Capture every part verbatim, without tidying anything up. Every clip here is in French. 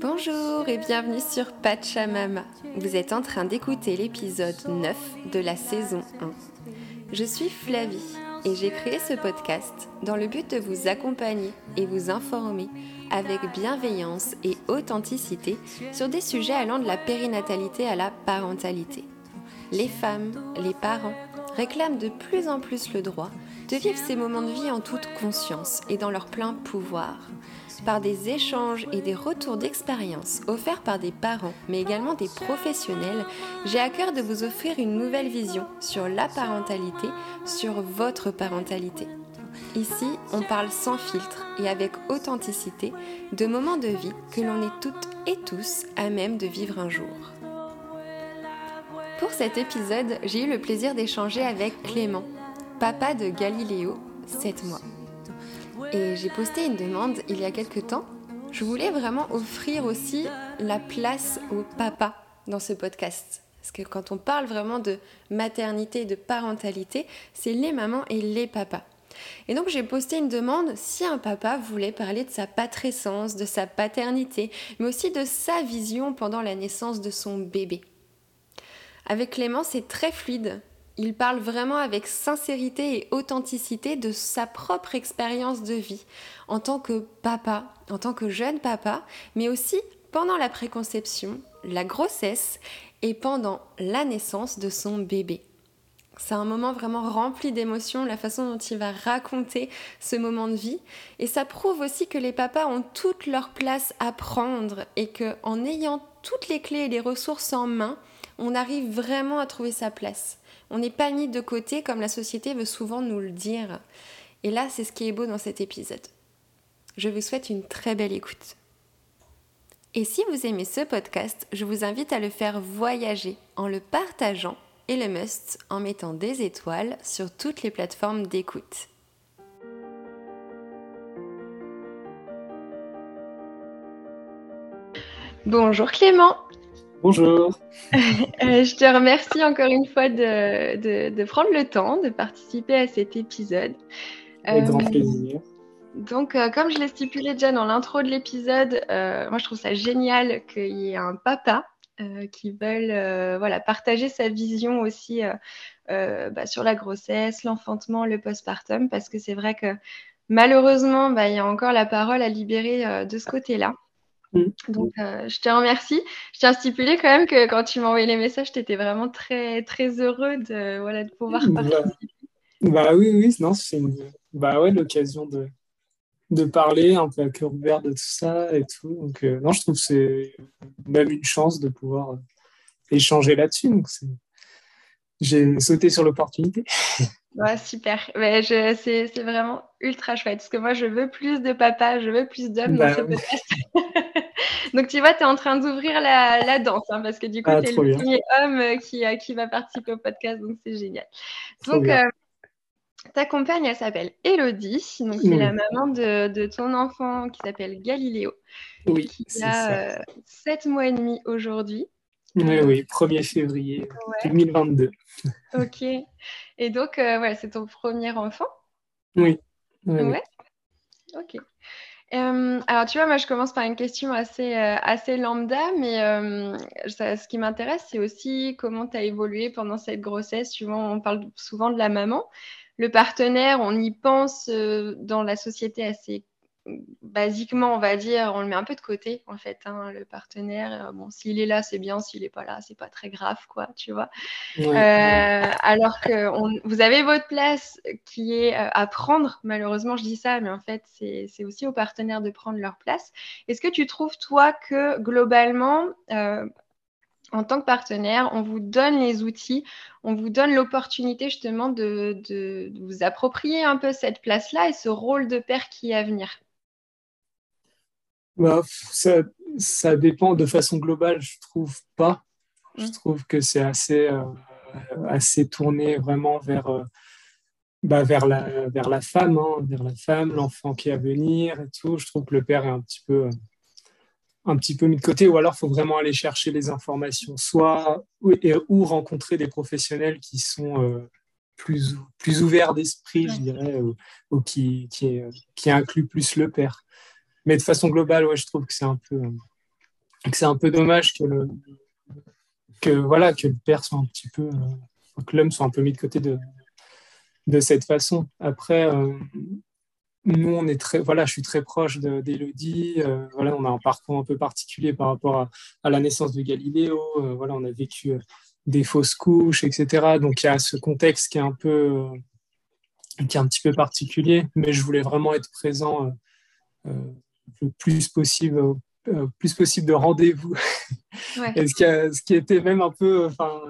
Bonjour et bienvenue sur Pachamama. Vous êtes en train d'écouter l'épisode neuf de la saison un. Je suis Flavie et j'ai créé ce podcast dans le but de vous accompagner et vous informer avec bienveillance et authenticité sur des sujets allant de la périnatalité à la parentalité. Les femmes, les parents réclament de plus en plus le droit de vivre ces moments de vie en toute conscience et dans leur plein pouvoir, par des échanges et des retours d'expérience offerts par des parents, mais également des professionnels. J'ai à cœur de vous offrir une nouvelle vision sur la parentalité, sur votre parentalité. Ici, on parle sans filtre et avec authenticité de moments de vie que l'on est toutes et tous à même de vivre un jour. Pour cet épisode, j'ai eu le plaisir d'échanger avec Clément, papa de Galiléo, sept mois. Et j'ai posté une demande il y a quelques temps. Je voulais vraiment offrir aussi la place au papa dans ce podcast. Parce que quand on parle vraiment de maternité, de parentalité, c'est les mamans et les papas. Et donc j'ai posté une demande si un papa voulait parler de sa patrescence, de sa paternité, mais aussi de sa vision pendant la naissance de son bébé. Avec Clément, c'est très fluide. Il parle vraiment avec sincérité et authenticité de sa propre expérience de vie en tant que papa, en tant que jeune papa, mais aussi pendant la préconception, la grossesse et pendant la naissance de son bébé. C'est un moment vraiment rempli d'émotions, la façon dont il va raconter ce moment de vie. Et ça prouve aussi que les papas ont toute leur place à prendre et qu'en ayant toutes les clés et les ressources en main, on arrive vraiment à trouver sa place. On n'est pas mis de côté comme la société veut souvent nous le dire. Et là, c'est ce qui est beau dans cet épisode. Je vous souhaite une très belle écoute. Et si vous aimez ce podcast, je vous invite à le faire voyager en le partageant et le must en mettant des étoiles sur toutes les plateformes d'écoute. Bonjour Clément. Bonjour. Je te remercie encore une fois de, de, de prendre le temps de participer à cet épisode. Avec euh, grand plaisir. Donc, euh, comme je l'ai stipulé déjà dans l'intro de l'épisode, euh, moi je trouve ça génial qu'il y ait un papa euh, qui veuille euh, voilà, partager sa vision aussi euh, euh, bah, sur la grossesse, l'enfantement, le postpartum, parce que c'est vrai que malheureusement, bah, il y a encore la parole à libérer euh, de ce côté-là. Donc, euh, je te remercie. Je tiens à stipuler quand même que quand tu m'as envoyé les messages, tu étais vraiment très, très heureux de, voilà, de pouvoir participer. Bah, bah oui, oui, non, c'est une, bah ouais, l'occasion de, de parler un peu à cœur ouvert de tout ça et tout. Donc, euh, non, je trouve que c'est même une chance de pouvoir euh, échanger là-dessus. Donc, c'est... j'ai sauté sur l'opportunité. Ouais, super, mais je, c'est, c'est vraiment ultra chouette parce que moi je veux plus de papas, je veux plus d'hommes bah, dans ce podcast. Donc tu vois, tu es en train d'ouvrir la, la danse hein, parce que du coup ah, tu es le bien. premier homme qui, qui va participer au podcast, donc c'est génial. Trop donc euh, ta compagne, elle s'appelle Élodie, donc c'est mmh. la maman de, de ton enfant qui s'appelle Galiléo, oui, qui c'est a euh, sept mois et demi aujourd'hui. Oui, oui, premier février ouais. deux mille vingt-deux. Ok. Et donc, euh, ouais, c'est ton premier enfant ? Oui. Oui. Ouais. Ok. Euh, alors, tu vois, moi, je commence par une question assez, euh, assez lambda, mais euh, ça, ce qui m'intéresse, c'est aussi comment tu as évolué pendant cette grossesse. Souvent, on parle souvent de la maman. Le partenaire, on y pense euh, dans la société assez basiquement, on va dire, on le met un peu de côté, en fait, hein, le partenaire. Bon, s'il est là, c'est bien, s'il n'est pas là, c'est pas très grave, quoi, tu vois. Ouais. Euh, alors que on, vous avez votre place qui est à prendre, malheureusement, je dis ça, mais en fait, c'est, c'est aussi aux partenaires de prendre leur place. Est-ce que tu trouves, toi, que globalement, euh, en tant que partenaire, on vous donne les outils, on vous donne l'opportunité justement de, de, de vous approprier un peu cette place-là et ce rôle de père qui est à venir ? Bah, ça, ça dépend de façon globale, je trouve pas. Je trouve que c'est assez, euh, assez tourné vraiment vers, euh, bah, vers, la, vers la femme, hein, vers la femme, l'enfant qui est à venir et tout. Je trouve que le père est un petit peu, euh, un petit peu mis de côté, ou alors il faut vraiment aller chercher les informations, soit ou, et, ou rencontrer des professionnels qui sont euh, plus, plus ouverts d'esprit, je dirais, ou, ou qui, qui, qui incluent plus le père. mais de façon globale, ouais, je trouve que c'est un peu, que c'est un peu dommage que le, que voilà, que le père soit un petit peu, euh, que l'homme soit un peu mis de côté de, de cette façon. Après, euh, nous, on est très, voilà, je suis très proche de, d'Élodie. Euh, voilà, on a un parcours un peu particulier par rapport à, à la naissance de Galiléo. Euh, voilà, on a vécu euh, des fausses couches, et cetera. Donc, il y a ce contexte qui est un peu, euh, qui est un petit peu particulier. Mais je voulais vraiment être présent euh, euh, le plus possible, euh, plus possible de rendez-vous. Ouais. Et ce qui, a, ce qui était même un peu, enfin,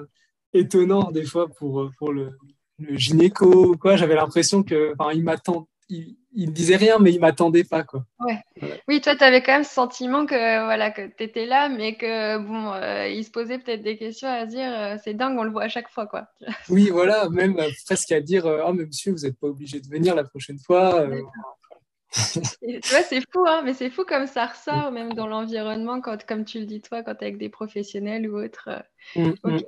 étonnant des fois pour pour le, le gynéco ou quoi. J'avais l'impression que, enfin, il m'attend. Il, il disait rien, mais il m'attendait pas, quoi. Ouais. Voilà. Oui, toi, tu avais quand même ce sentiment que, voilà, que tu étais là, mais que, bon, euh, il se posait peut-être des questions à dire euh, c'est dingue, on le voit à chaque fois, quoi. Oui, voilà, même euh, presque à dire euh, oh, mais monsieur, vous n'êtes pas obligé de venir la prochaine fois. Euh... Et, tu vois, c'est fou, hein, mais c'est fou comme ça ressort, même dans l'environnement, quand, comme tu le dis, toi, quand tu es avec des professionnels ou autres. Euh... Mm-hmm. Okay.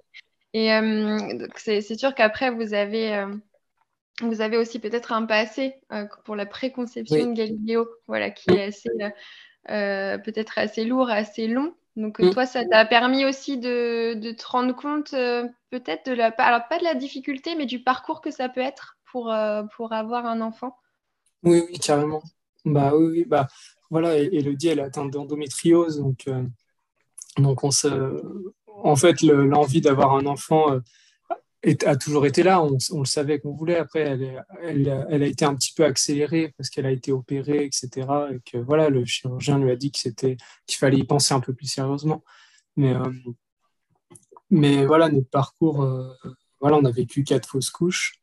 Et euh, donc, c'est, c'est sûr qu'après, vous avez. Euh... Vous avez aussi peut-être un passé euh, pour la préconception oui. de Galiléo, voilà, qui est assez, euh, peut-être assez lourd, assez long. Donc, mm. toi, ça t'a permis aussi de, de te rendre compte euh, peut-être de la... Alors, pas de la difficulté, mais du parcours que ça peut être pour, euh, pour avoir un enfant. Oui, oui, carrément. Bah oui, oui bah, voilà, Élodie, elle est atteinte d'endométriose. Donc, euh, donc on se... en fait, le, l'envie d'avoir un enfant... Euh, a toujours été là, on, on le savait qu'on voulait. Après, elle, elle, elle a été un petit peu accélérée parce qu'elle a été opérée, et cetera. Et que voilà, le chirurgien lui a dit que c'était, qu'il fallait y penser un peu plus sérieusement. Mais, euh, mais voilà, notre parcours, euh, voilà, on a vécu quatre fausses couches.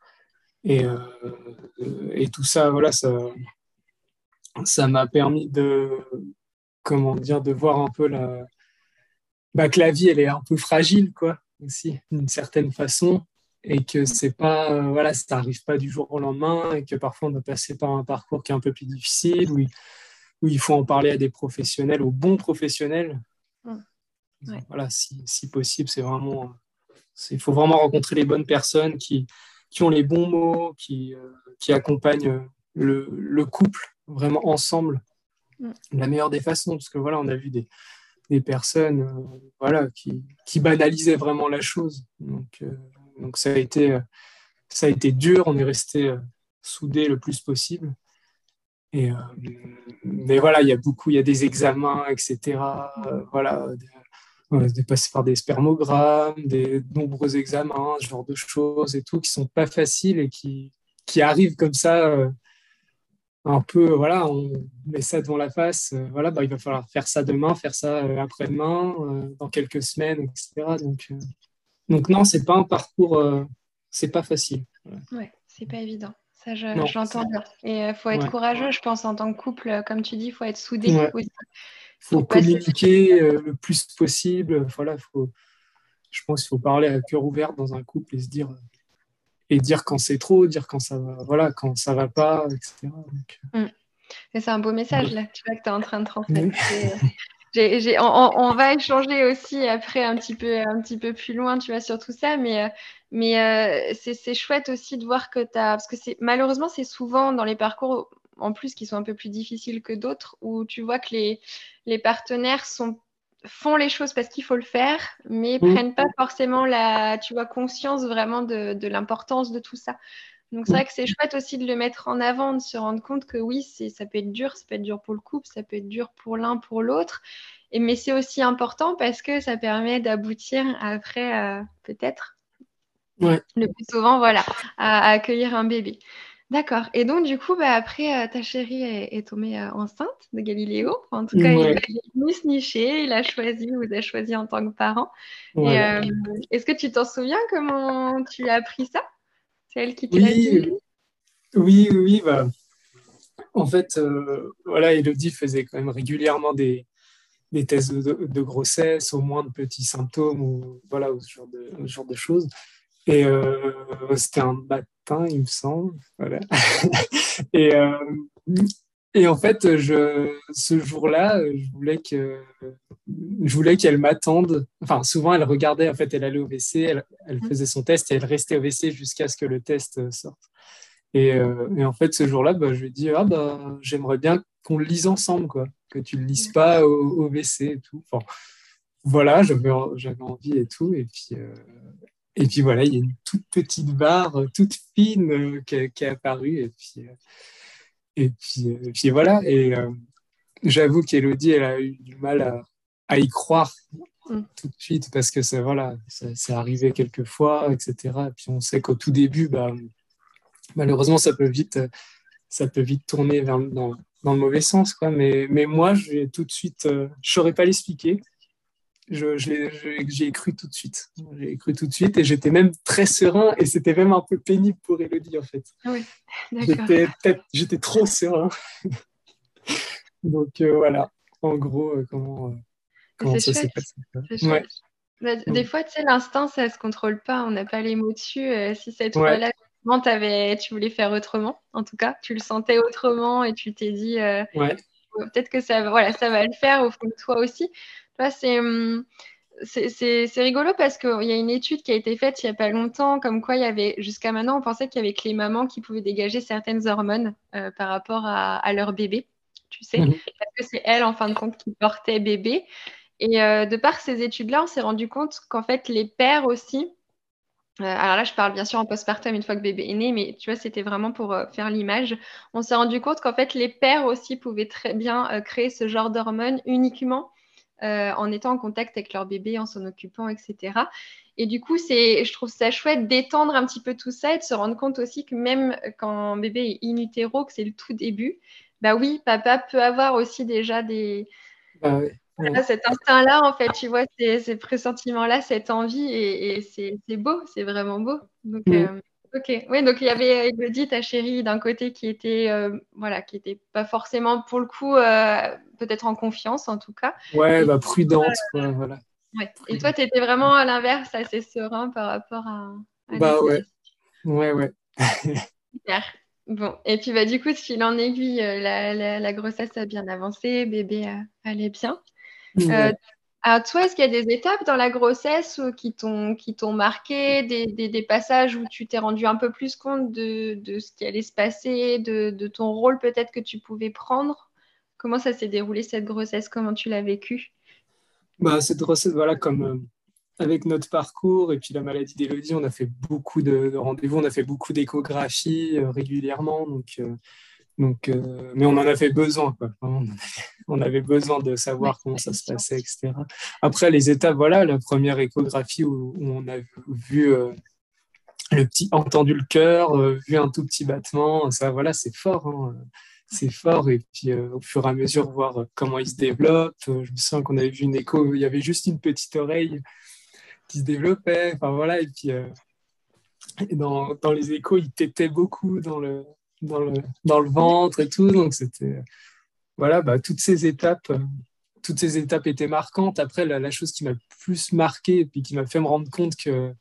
Et, euh, et tout ça, voilà, ça, ça m'a permis de, comment dire, de voir un peu la, bah, que la vie, elle est un peu fragile, quoi. Aussi d'une certaine façon et que c'est pas euh, voilà, ça arrive pas du jour au lendemain et que parfois on doit passer par un parcours qui est un peu plus difficile où il, où il faut en parler à des professionnels, aux bons professionnels. Ouais. Donc, voilà, si, si possible, c'est vraiment il faut vraiment rencontrer les bonnes personnes qui, qui ont les bons mots, qui, euh, qui accompagnent le, le couple vraiment ensemble ouais. de la meilleure des façons parce que voilà, on a vu des des personnes euh, voilà, qui, qui banalisaient vraiment la chose. Donc, euh, donc ça, a été, euh, ça a été dur, on est resté euh, soudés le plus possible. Et, euh, mais voilà, il y a beaucoup, il y a des examens, et cetera. Euh, voilà, de, euh, de passer par des spermogrammes, des nombreux examens, ce genre de choses et tout, qui ne sont pas faciles et qui, qui arrivent comme ça... Euh, un peu, voilà, on met ça devant la face, euh, voilà, bah, il va falloir faire ça demain, faire ça euh, après-demain, euh, dans quelques semaines, et cetera. Donc, euh, donc non, c'est pas un parcours, euh, c'est pas facile. Voilà. Ouais, c'est pas évident, ça je, non, j'entends bien. Et il euh, faut être ouais. courageux, je pense, en tant que couple, comme tu dis, il faut être soudé. Il ouais. faut, faut communiquer euh, le plus possible, voilà, faut, je pense qu'il faut parler à cœur ouvert dans un couple et se dire... Et dire quand c'est trop, dire quand ça va, voilà, quand ça va pas, et cetera. Donc... Mmh. Et c'est un beau message là, tu vois, que tu es en train de transmettre. Mmh. J'ai, j'ai, on, on va échanger aussi après un petit peu, un petit peu plus loin, tu vois, sur tout ça, mais, mais euh, c'est, c'est chouette aussi de voir que tu as... Parce que c'est, malheureusement, c'est souvent dans les parcours, en plus, qui sont un peu plus difficiles que d'autres, où tu vois que les, les partenaires sont... font les choses parce qu'il faut le faire, mais mmh. prennent pas forcément la, tu vois, conscience vraiment de, de l'importance de tout ça. Donc, c'est vrai que c'est chouette aussi de le mettre en avant, de se rendre compte que oui, c'est, ça peut être dur, ça peut être dur pour le couple, ça peut être dur pour l'un, pour l'autre, et, mais c'est aussi important parce que ça permet d'aboutir après, euh, peut-être, ouais. le plus souvent, voilà, à, à accueillir un bébé. D'accord. Et donc, du coup, bah, après, euh, ta chérie est, est tombée euh, enceinte de Galiléo. Enfin, en tout cas, ouais. il, il a mis se nicher, il a choisi, vous a choisi en tant que parent. Ouais. Et, euh, est-ce que tu t'en souviens comment tu as appris ça ? C'est elle qui te oui. l'a dit ? Oui, oui, oui. Bah, en fait, euh, voilà, Élodie faisait quand même régulièrement des, des tests de, de grossesse, au moins de petits symptômes, ou, voilà, ou ce genre de, ce genre de choses. Et euh, c'était un matin, il me semble. Voilà. et, euh, et en fait, je, ce jour-là, je voulais, que, je voulais qu'elle m'attende. Enfin, souvent, elle regardait, en fait, elle allait au W C, elle, elle faisait son test et elle restait au W C jusqu'à ce que le test sorte. Et, euh, et en fait, ce jour-là, bah, je lui ai dit, ah, bah, j'aimerais bien qu'on le lise ensemble, quoi, que tu le lises pas au, au W C et tout. Enfin, voilà, j'avais, j'avais envie et tout. Et puis, euh, et puis voilà, il y a une toute petite barre, toute fine, euh, qui, a, qui est apparue. Et puis, euh, et puis, euh, et puis voilà. Et euh, j'avoue qu'Élodie, elle a eu du mal à, à y croire mm. tout de suite, parce que ça, voilà, ça, c'est arrivé quelques fois, et cetera. Et puis on sait qu'au tout début, bah, malheureusement, ça peut vite, ça peut vite tourner vers, dans, dans le mauvais sens, quoi. Mais, mais moi, j'ai tout de suite, euh, je saurais pas l'expliquer. Je, je l'ai, je, j'y ai cru tout de suite. J'y ai cru tout de suite et j'étais même très serein, et c'était même un peu pénible pour Élodie, en fait. Oui, d'accord. J'étais, j'étais trop serein. Donc, euh, voilà, en gros, euh, comment, euh, comment ça chouette. s'est passé. C'est ouais. bah, des ouais. fois, tu sais, l'instinct, ça ne se contrôle pas. On n'a pas les mots dessus. Euh, si cette ouais. fois-là, tu voulais faire autrement, en tout cas. Tu le sentais autrement et tu t'es dit, euh, ouais. peut-être que ça, voilà, ça va le faire au fond de toi aussi. Là, c'est, c'est, c'est, c'est rigolo parce qu'il y a une étude qui a été faite il n'y a pas longtemps, comme quoi il y avait, jusqu'à maintenant, on pensait qu'il y avait que les mamans qui pouvaient dégager certaines hormones euh, par rapport à, à leur bébé, tu sais, mmh. parce que c'est elles, en fin de compte, qui portaient bébé. Et euh, de par ces études-là, on s'est rendu compte qu'en fait, les pères aussi, euh, alors là, je parle bien sûr en postpartum une fois que bébé est né, mais tu vois, c'était vraiment pour euh, faire l'image, on s'est rendu compte qu'en fait, les pères aussi pouvaient très bien euh, créer ce genre d'hormones uniquement Euh, en étant en contact avec leur bébé, en s'en occupant, et cetera. Et du coup, c'est, je trouve ça chouette d'étendre un petit peu tout ça et de se rendre compte aussi que même quand bébé est in utero, que c'est le tout début, bah oui, papa peut avoir aussi déjà des... Bah oui. Voilà, cet instinct-là, en fait, tu vois, ces, ces pressentiments-là, cette envie, et, et c'est, c'est beau, c'est vraiment beau. Donc, mmh. euh, ok, oui, donc il y avait Élodie, ta chérie, d'un côté qui était, euh, voilà, qui était pas forcément, pour le coup, euh, peut-être en confiance en tout cas. Ouais, et bah prudente, toi, quoi, voilà. Ouais. Et toi, tu étais vraiment à l'inverse, assez serein par rapport à. à bah ouais, ouais, ouais. Bon, et puis bah du coup, de fil en aiguille, la, la, la grossesse a bien avancé, bébé allait bien. Mmh. Euh, Alors toi, est-ce qu'il y a des étapes dans la grossesse qui t'ont, qui t'ont marqué, des, des, des passages où tu t'es rendu un peu plus compte de, de ce qui allait se passer, de, de ton rôle peut-être que tu pouvais prendre? Comment ça s'est déroulé cette grossesse? Comment tu l'as vécue? Bah, cette grossesse, voilà, comme euh, avec notre parcours et puis la maladie d'Élodie, on a fait beaucoup de, de rendez-vous, on a fait beaucoup d'échographies euh, régulièrement, donc... Euh, Donc, euh, mais on en avait besoin, quoi. On avait, on avait besoin de savoir comment ça se passait, et cetera. Après, les étapes, voilà, la première échographie où, où on a vu euh, le petit, entendu le cœur, euh, vu un tout petit battement, ça, voilà, c'est fort, hein, c'est fort. Et puis, euh, au fur et à mesure, voir comment il se développe. Je me souviens qu'on avait vu une écho où il y avait juste une petite oreille qui se développait. Enfin, voilà, et puis, euh, dans, dans les échos, il tétait beaucoup dans le... Dans le, dans le ventre et tout, donc c'était voilà, bah, toutes ces étapes euh, toutes ces étapes étaient marquantes. Après, la, la chose qui m'a le plus marqué et puis qui m'a fait me rendre compte que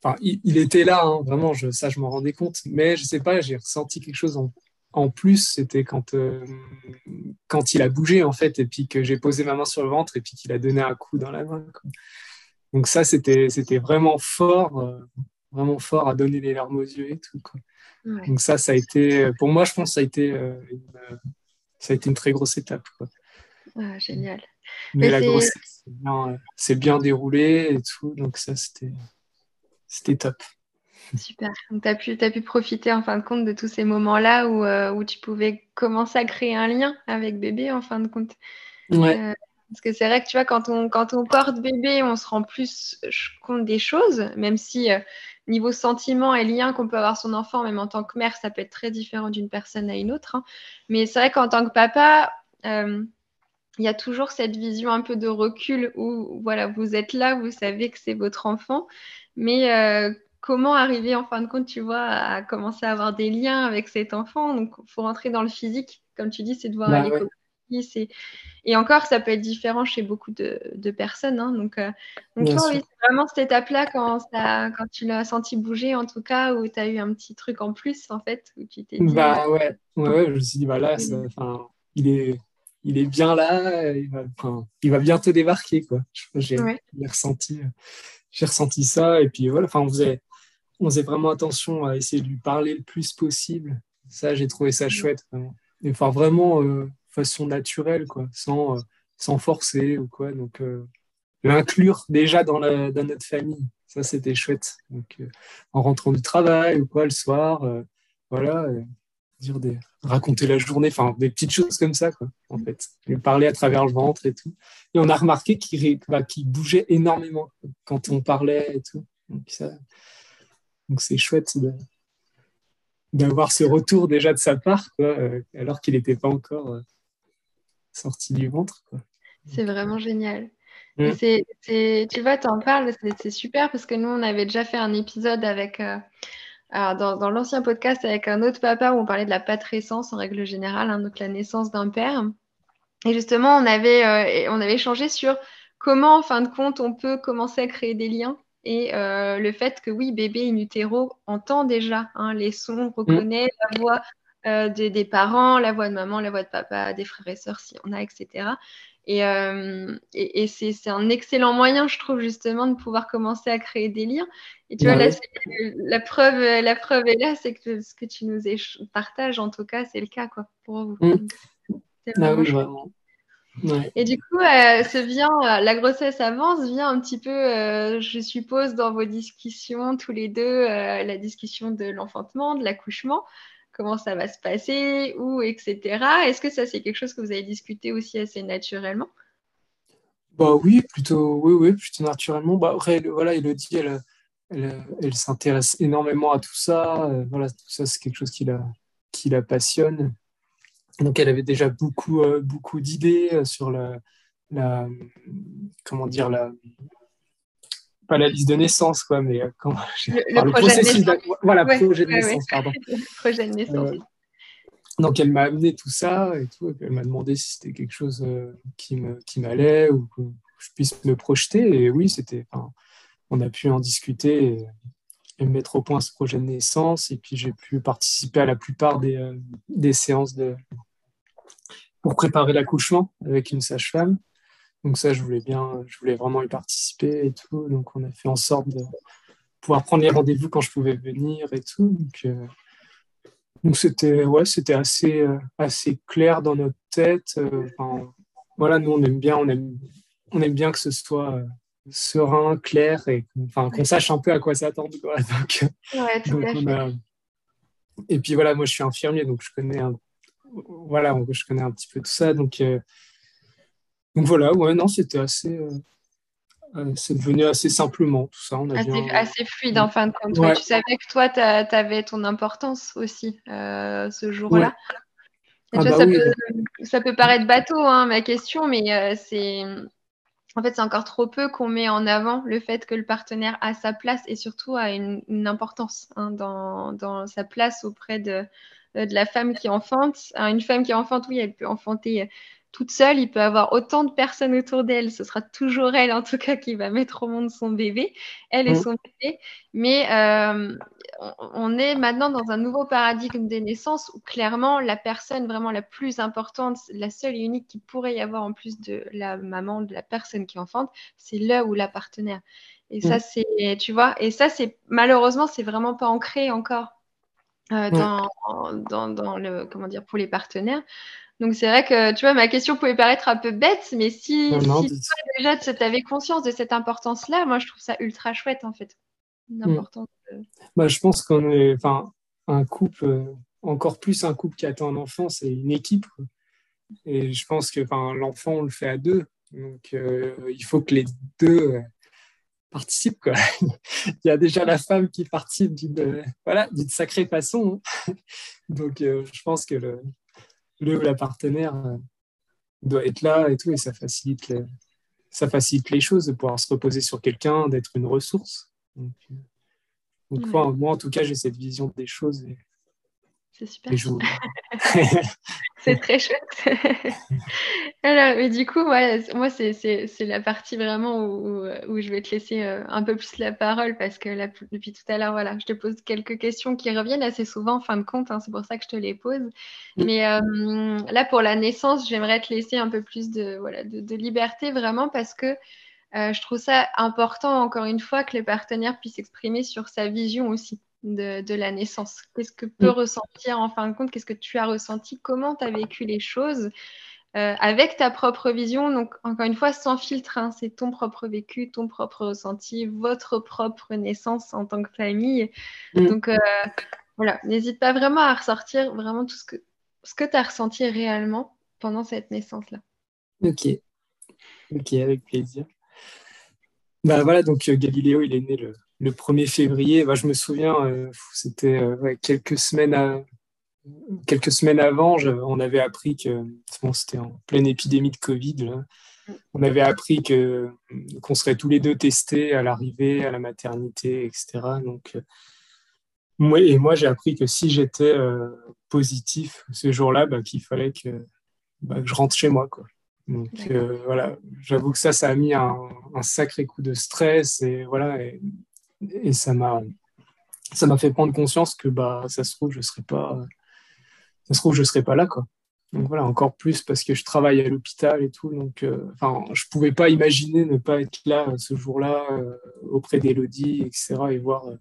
enfin il, il était là, hein, vraiment, je, ça je m'en rendais compte, mais je sais pas, j'ai ressenti quelque chose en, en plus, c'était quand euh, quand il a bougé, en fait, et puis que j'ai posé ma main sur le ventre et puis qu'il a donné un coup dans la main, quoi. Donc ça, c'était c'était vraiment fort, euh, vraiment fort, à donner les larmes aux yeux et tout, quoi. Ouais. Donc ça, ça a été, pour moi, je pense que ça a été, euh, une, ça a été une très grosse étape, quoi. Ah, génial. Mais, Mais la c'est... grossesse, c'est bien, c'est bien déroulé et tout, donc ça, c'était, c'était top. Super. Donc, tu as pu, t'as pu profiter, en fin de compte, de tous ces moments-là où, euh, où tu pouvais commencer à créer un lien avec bébé, en fin de compte. Ouais. Euh... Parce que c'est vrai que tu vois, quand on, quand on porte bébé, on se rend plus compte des choses, même si euh, niveau sentiments et liens qu'on peut avoir son enfant, même en tant que mère, ça peut être très différent d'une personne à une autre, hein. Mais c'est vrai qu'en tant que papa, euh, il y a toujours cette vision un peu de recul où voilà, vous êtes là, vous savez que c'est votre enfant, mais euh, comment arriver en fin de compte, tu vois, à commencer à avoir des liens avec cet enfant? Donc, il faut rentrer dans le physique, comme tu dis, c'est de voir bah, les ouais. C'est... Et encore, ça peut être différent chez beaucoup de, de personnes, hein. Donc, euh... donc toi, oui, c'est vraiment cette étape-là, quand, ça, quand tu l'as senti bouger, en tout cas, où tu as eu un petit truc en plus, en fait, où tu t'es dit... Bah ouais, ouais, ouais, je me suis dit, bah là, ça, il, est, il est bien là, il va, il va bientôt débarquer, quoi. J'ai, ouais. j'ai, ressenti, j'ai ressenti ça, et puis voilà, on faisait, on faisait vraiment attention à essayer de lui parler le plus possible. Ça, j'ai trouvé ça chouette, vraiment. Enfin, vraiment... Euh... façon naturelle, quoi, sans, euh, sans forcer ou quoi. Donc, euh, l'inclure déjà dans, la, dans notre famille, ça, c'était chouette. Donc, euh, en rentrant du travail ou quoi, le soir, euh, voilà, euh, dire des, raconter la journée, enfin, des petites choses comme ça, quoi, en fait. Et parler à travers le ventre et tout. Et on a remarqué qu'il, bah, qu'il bougeait énormément quand on parlait et tout. Donc, ça, donc c'est chouette de... d'avoir ce retour déjà de sa part, quoi, alors qu'il n'était pas encore sorti du ventre, quoi. C'est vraiment génial. Mmh. Et c'est, c'est, tu vois, tu en parles, c'est, c'est super, parce que nous, on avait déjà fait un épisode avec, euh, alors dans, dans l'ancien podcast avec un autre papa où on parlait de la patrescence en règle générale, hein, donc la naissance d'un père. Et justement, on avait, euh, on avait échangé sur comment, en fin de compte, on peut commencer à créer des liens. Et euh, le fait que, oui, bébé in utero entend déjà, hein, les sons, reconnaît la voix euh, de, des parents, la voix de maman, la voix de papa, des frères et sœurs si on a, et cetera. Et, euh, et, et c'est, c'est un excellent moyen, je trouve, justement, de pouvoir commencer à créer des liens. Et tu ouais. vois, là, c'est, la, preuve, la preuve est là, c'est que ce que tu nous partages, en tout cas, c'est le cas, quoi, pour vous. Mmh. C'est vraiment, ah oui, vraiment. Ouais. Et du coup, euh, se vient, la grossesse avance, vient un petit peu, euh, je suppose, dans vos discussions tous les deux, euh, la discussion de l'enfantement, de l'accouchement, comment ça va se passer, où, et cetera. Est-ce que ça, c'est quelque chose que vous avez discuté aussi assez naturellement ? Bah oui, plutôt, oui, oui, plutôt naturellement. Bah après, voilà, Élodie, elle, elle, elle s'intéresse énormément à tout ça. Euh, voilà, tout ça, c'est quelque chose qui la, qui la passionne. Donc, elle avait déjà beaucoup, euh, beaucoup d'idées euh, sur la, la, comment dire, la, pas la liste de naissance, quoi, mais euh, comment, le, le, enfin, le processus, de, voilà, ouais, projet de ouais, naissance, ouais. pardon. Le projet de naissance. Euh, donc, elle m'a amené tout ça et tout, et puis elle m'a demandé si c'était quelque chose euh, qui me, qui m'allait ou que je puisse me projeter. Et oui, c'était, enfin, on a pu en discuter. Et, et mettre au point ce projet de naissance, et puis j'ai pu participer à la plupart des, euh, des séances de... pour préparer l'accouchement avec une sage-femme, donc ça je voulais bien, je voulais vraiment y participer et tout, donc on a fait en sorte de pouvoir prendre les rendez-vous quand je pouvais venir et tout, donc, euh... donc c'était, ouais, c'était assez, euh, assez clair dans notre tête, euh, enfin, voilà, nous on aime bien, on aime, on aime bien que ce soit... Euh... serein, clair, et enfin, qu'on sache un peu à quoi s'attendre, quoi. Donc, ouais, tout donc, a... et puis voilà, moi je suis infirmier, donc je connais un... voilà, je connais un petit peu tout ça, donc euh... donc voilà, ouais, non, c'était assez euh... c'est devenu assez simplement tout ça, on a assez, bien... assez fluide en fin de compte, ouais. Tu savais que toi t'avais ton importance aussi euh, ce jour-là, ouais. Et ah, vois, bah, ça, oui, peut... Ouais. Ça peut paraître bateau, hein, ma question, mais euh, c'est En fait, c'est encore trop peu qu'on met en avant le fait que le partenaire a sa place et surtout a une, une importance, hein, dans, dans sa place auprès de, de la femme qui enfante. Alors, une femme qui enfante, oui, elle peut enfanter toute seule. Il peut avoir autant de personnes autour d'elle. Ce sera toujours elle, en tout cas, qui va mettre au monde son bébé, elle et mmh. son bébé. Mais euh, on est maintenant dans un nouveau paradigme des naissances où clairement la personne vraiment la plus importante, la seule et unique qui pourrait y avoir en plus de la maman, de la personne qui enfante, c'est le ou la partenaire. Et mmh. ça, c'est, tu vois, et ça, c'est malheureusement, c'est vraiment pas ancré encore euh, dans, mmh. dans, dans le, comment dire, pour les partenaires. Donc, c'est vrai que, tu vois, ma question pouvait paraître un peu bête, mais si, non, non, si toi, déjà, tu avais conscience de cette importance-là, moi, je trouve ça ultra chouette, en fait. L'importance de... bah, je pense qu'on est, enfin, un couple, euh, encore plus un couple qui attend un enfant, c'est une équipe. Quoi. Et je pense que l'enfant, on le fait à deux. Donc, euh, il faut que les deux... Euh, participe, quoi. Il y a déjà la femme qui participe d'une, euh, voilà, d'une sacrée façon. Hein. Donc, euh, je pense que le... le ou la partenaire doit être là et tout, et ça facilite, les, ça facilite les choses de pouvoir se reposer sur quelqu'un, d'être une ressource. Donc, donc ouais. moi, moi, en tout cas, j'ai cette vision des choses. Et, c'est super. Et je... c'est très chouette. Alors, mais du coup, ouais, moi, c'est, c'est, c'est la partie vraiment où, où je vais te laisser un peu plus la parole, parce que là, depuis tout à l'heure, voilà, je te pose quelques questions qui reviennent assez souvent en fin de compte, hein, c'est pour ça que je te les pose. Mais euh, là, pour la naissance, j'aimerais te laisser un peu plus de, voilà, de, de liberté vraiment, parce que euh, je trouve ça important, encore une fois, que le partenaire puisse s'exprimer sur sa vision aussi. de, de la naissance. Qu'est-ce que peut mmh. ressentir en fin de compte? Qu'est-ce que tu as ressenti? Comment tu as vécu les choses euh, avec ta propre vision? Donc, encore une fois, sans filtre, hein, c'est ton propre vécu, ton propre ressenti, votre propre naissance en tant que famille. Mmh. Donc, euh, voilà, n'hésite pas vraiment à ressortir vraiment tout ce que, ce que tu as ressenti réellement pendant cette naissance-là. Ok, ok, avec plaisir. Bah voilà, donc euh, Galiléo, il est né le, le premier février. Bah, je me souviens, euh, c'était euh, ouais, quelques semaines à, quelques semaines avant, je, on avait appris que bon, c'était en pleine épidémie de Covid. Là. On avait appris que qu'on serait tous les deux testés à l'arrivée, à la maternité, et cetera. Donc euh, moi et moi, j'ai appris que si j'étais euh, positif ce jour-là, bah, qu'il fallait que, bah, que je rentre chez moi, quoi. Donc euh, voilà, j'avoue que ça, ça a mis un, un sacré coup de stress et voilà, et, et ça m'a, ça m'a fait prendre conscience que bah ça se trouve je serais pas, ça se trouve je serais pas là, quoi. Donc voilà, encore plus parce que je travaille à l'hôpital et tout, donc enfin euh, je pouvais pas imaginer ne pas être là euh, ce jour-là euh, auprès d'Élodie, et cetera et voir, euh,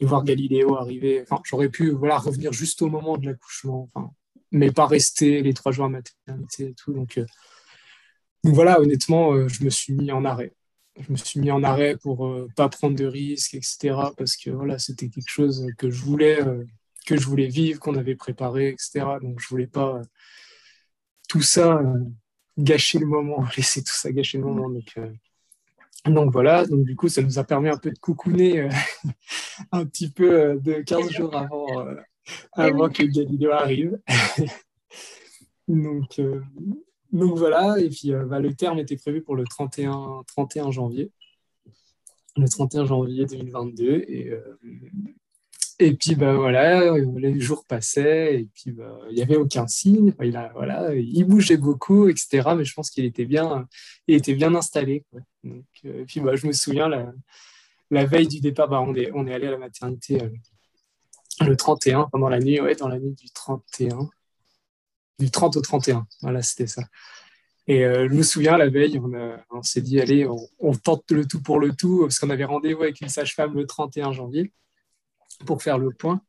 et voir Galiléo arriver. Enfin j'aurais pu voilà revenir juste au moment de l'accouchement, enfin mais pas rester les trois jours à maternité et tout, donc. Euh, Donc voilà, honnêtement, euh, je me suis mis en arrêt. Je me suis mis en arrêt pour euh, pas prendre de risques, et cetera. Parce que voilà, c'était quelque chose que je voulais, euh, que je voulais vivre, qu'on avait préparé, et cetera. Donc je voulais pas euh, tout ça euh, gâcher le moment, laisser tout ça gâcher le moment. Donc, euh, donc voilà, donc du coup, ça nous a permis un peu de coucouner euh, un petit peu euh, de quinze jours avant, euh, avant que Galiléo arrive. donc. Euh, Donc voilà, et puis euh, bah, le terme était prévu pour le trente et un janvier. Le trente et un janvier deux mille vingt-deux. Et, euh, et puis bah, voilà, les jours passaient, et puis bah, il n'y avait aucun signe. Enfin, il, a, voilà, il bougeait beaucoup, et cetera. Mais je pense qu'il était bien, il était bien installé, quoi. Donc, euh, et puis bah, je me souviens, la, la veille du départ, bah, on est, on est allé à la maternité euh, le trente et un, pendant la nuit, ouais, dans la nuit du trente et un. Du trente au trente et un, voilà, c'était ça. Et euh, je me souviens, la veille, on, a, on s'est dit, allez, on, on tente le tout pour le tout, parce qu'on avait rendez-vous avec une sage-femme le trente et un janvier pour faire le point.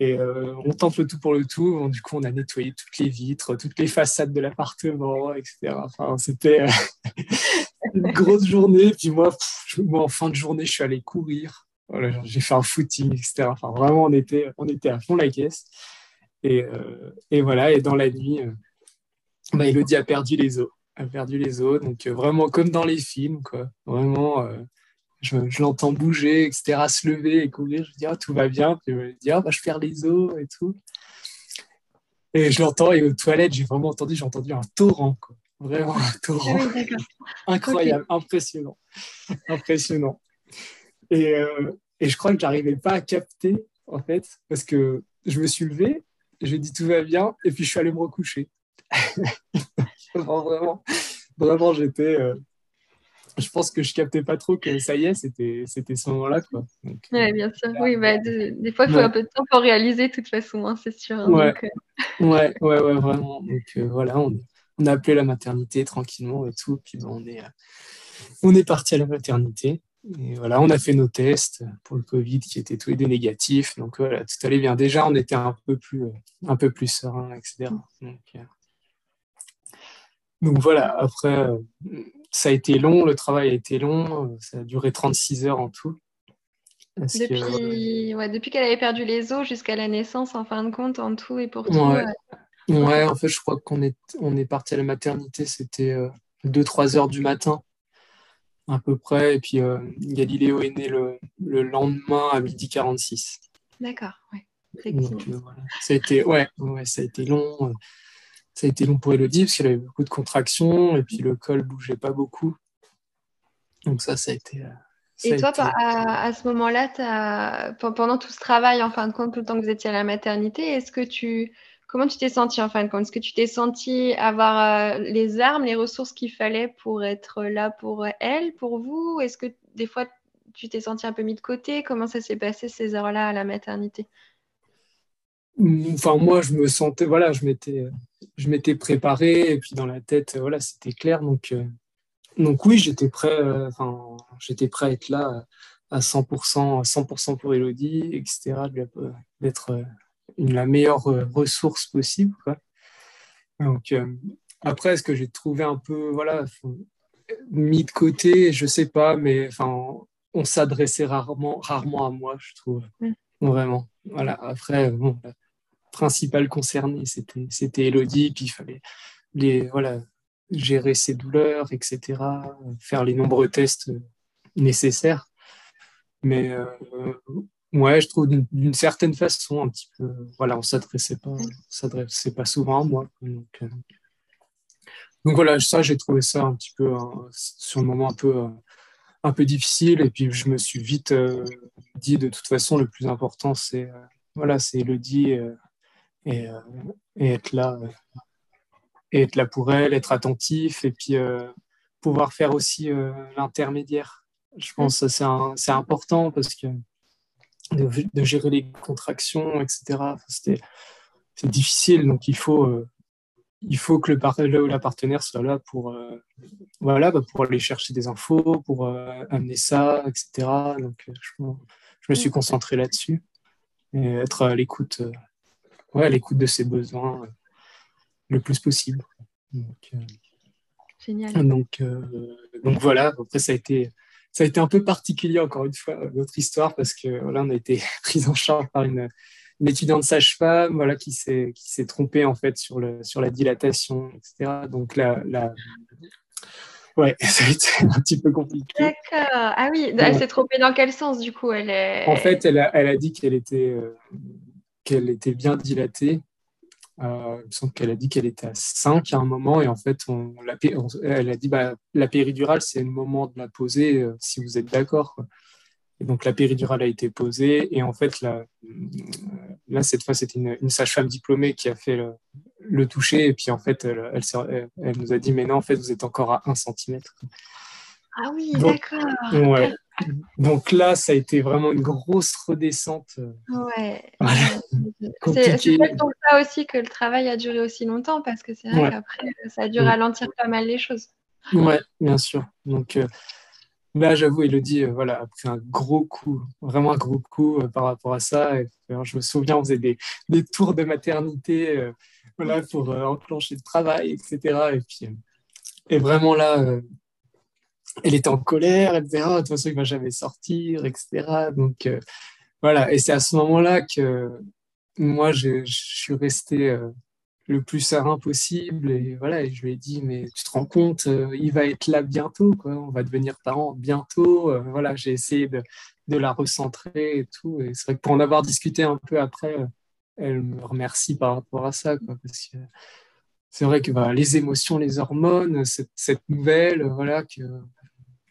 Et euh, on tente le tout pour le tout. Bon, du coup, on a nettoyé toutes les vitres, toutes les façades de l'appartement, et cetera. Enfin, c'était euh, une grosse journée. Puis moi, pff, moi, en fin de journée, je suis allé courir. Voilà, j'ai fait un footing, et cetera. Enfin, vraiment, on était, on était à fond la caisse. Et, euh, et voilà, et dans la nuit, euh, bah, Élodie a perdu les os, a perdu les os, donc euh, vraiment comme dans les films, quoi. Vraiment, euh, je, je l'entends bouger, et cetera, se lever et courir, je dis, ah, tout va bien, puis je me dis, ah, bah, je perds les os et tout. Et je l'entends, et aux toilettes, j'ai vraiment entendu, j'ai entendu un torrent, quoi. Vraiment un torrent. Incroyable, okay. impressionnant, impressionnant. Et, euh, et je crois que je n'arrivais pas à capter, en fait, parce que je me suis levé. J'ai dit tout va bien, et puis je suis allé me recoucher. vraiment, vraiment, j'étais. Euh, je pense que je captais pas trop que ça y est, c'était, c'était ce moment-là, quoi. Donc, ouais, bien sûr. Là, oui, bah, de, des fois, il faut ouais. un peu de temps pour réaliser, de toute façon, hein, c'est sûr. Hein, ouais. Donc, euh... ouais, ouais, ouais, vraiment. Donc euh, voilà, on, on a appelé la maternité tranquillement et tout, puis bah, on est, euh, on est parti à la maternité. Et voilà, on a fait nos tests pour le Covid qui étaient tous les deux négatifs. Donc voilà, tout allait bien. Déjà, on était un peu plus, un peu plus serein, et cetera. Donc, euh... Donc voilà, après, euh, ça a été long, le travail a été long. Ça a duré trente-six heures en tout. Parce depuis que... ouais, depuis qu'elle avait perdu les os jusqu'à la naissance, en fin de compte, en tout et pour tout. Ouais, euh... ouais en fait, je crois qu'on est, on est parti à la maternité, c'était euh, deux à trois heures du matin. À peu près, et puis euh, Galiléo est né le, le lendemain à midi quarante-six. D'accord, ouais. Donc, euh, voilà. Ça a été, ouais, ouais, ça a été long. Ça a été long pour Élodie parce qu'elle avait beaucoup de contractions et puis le col bougeait pas beaucoup. Donc ça, ça a été. Ça et a toi, été... À, à ce moment-là, t'as... pendant tout ce travail, en fin de compte, tout le temps que vous étiez à la maternité, est-ce que tu Comment tu t'es sentie en fin de compte? Est-ce que tu t'es sentie avoir euh, les armes, les ressources qu'il fallait pour être là pour elle, pour vous? Est-ce que des fois, tu t'es sentie un peu mis de côté? Comment ça s'est passé ces heures-là à la maternité? Enfin, moi, je me sentais... Voilà, je m'étais, je m'étais préparée. Et puis, dans la tête, voilà, c'était clair. Donc, euh, donc oui, j'étais prêt, euh, enfin, j'étais prêt à être là à cent pour cent pour Élodie, et cetera, d'être la meilleure ressource possible, quoi. Donc, euh, après, est-ce que j'ai trouvé un peu, voilà, mis de côté, je sais pas, mais enfin, on s'adressait rarement, rarement à moi, je trouve, mm. Vraiment. Voilà. Après, bon, la principale concernée, c'était, c'était Élodie, puis il fallait les, voilà, gérer ses douleurs, et cetera, faire les nombreux tests nécessaires. Mais euh, ouais, je trouve d'une, d'une certaine façon un petit peu, voilà, on s'adressait pas, on s'adressait pas souvent à moi. Donc, euh, donc voilà, ça, j'ai trouvé ça un petit peu, hein, sur le moment un peu, euh, un peu difficile. Et puis je me suis vite euh, dit, de toute façon, le plus important, c'est euh, voilà, c'est Élodie, euh, et, euh, et être là, euh, et être là pour elle, être attentif, et puis euh, pouvoir faire aussi euh, l'intermédiaire. Je pense que c'est, un, c'est important, parce que de, de gérer les contractions, et cetera, c'était, c'est difficile. Donc, il faut, euh, il faut que le par- la partenaire soit là pour, euh, voilà, bah, pour aller chercher des infos, pour euh, amener ça, et cetera. Donc, je, je me suis concentré là-dessus, et être à l'écoute, euh, ouais, à l'écoute de ses besoins euh, le plus possible. Donc, euh, génial. Donc, euh, donc, voilà. Après, ça a été... Ça a été un peu particulier, encore une fois, notre histoire, parce que voilà, on a été pris en charge par une, une étudiante sage-femme, voilà, qui s'est qui s'est trompée en fait sur le sur la dilatation, et cetera. Donc la, la... ouais, ça a été un petit peu compliqué. D'accord. Ah oui, elle s'est trompée dans quel sens du coup, elle est... En fait, elle a elle a dit qu'elle était euh, qu'elle était bien dilatée. Euh, il me semble qu'elle a dit qu'elle était à cinq à un moment, et en fait on, la, on, elle a dit bah, la péridurale, c'est le moment de la poser, euh, si vous êtes d'accord, quoi. Et donc la péridurale a été posée, et en fait la, là cette fois c'était une, une sage-femme diplômée qui a fait le, le toucher, et puis en fait elle, elle, elle, elle nous a dit mais non, en fait vous êtes encore à un centimètre. Ah oui, donc, d'accord, ouais. Donc là, ça a été vraiment une grosse redescente. Ouais. Voilà. C'est, c'est peut-être pour ça aussi que le travail a duré aussi longtemps, parce que c'est vrai, ouais, qu'après, ça a dû ralentir, ouais, pas mal les choses. Ouais, bien sûr. Donc euh, là, j'avoue, Élodie, euh, voilà, a pris un gros coup, vraiment un gros coup euh, par rapport à ça. Et, alors, je me souviens, on faisait des, des tours de maternité, euh, voilà, pour euh, enclencher le travail, et cetera. Et puis, euh, et vraiment là. Euh, Elle était en colère, elle disait oh, de toute façon il ne va jamais sortir, et cetera. Donc euh, voilà, et c'est à ce moment-là que euh, moi je, je suis resté euh, le plus serein possible, et voilà, et je lui ai dit mais tu te rends compte, euh, il va être là bientôt, quoi, on va devenir parents bientôt. Euh, voilà, j'ai essayé de, de la recentrer et tout, et c'est vrai que pour en avoir discuté un peu après, euh, elle me remercie par rapport à ça, quoi, parce que. Euh, C'est vrai que bah, les émotions, les hormones, cette, cette nouvelle, voilà, que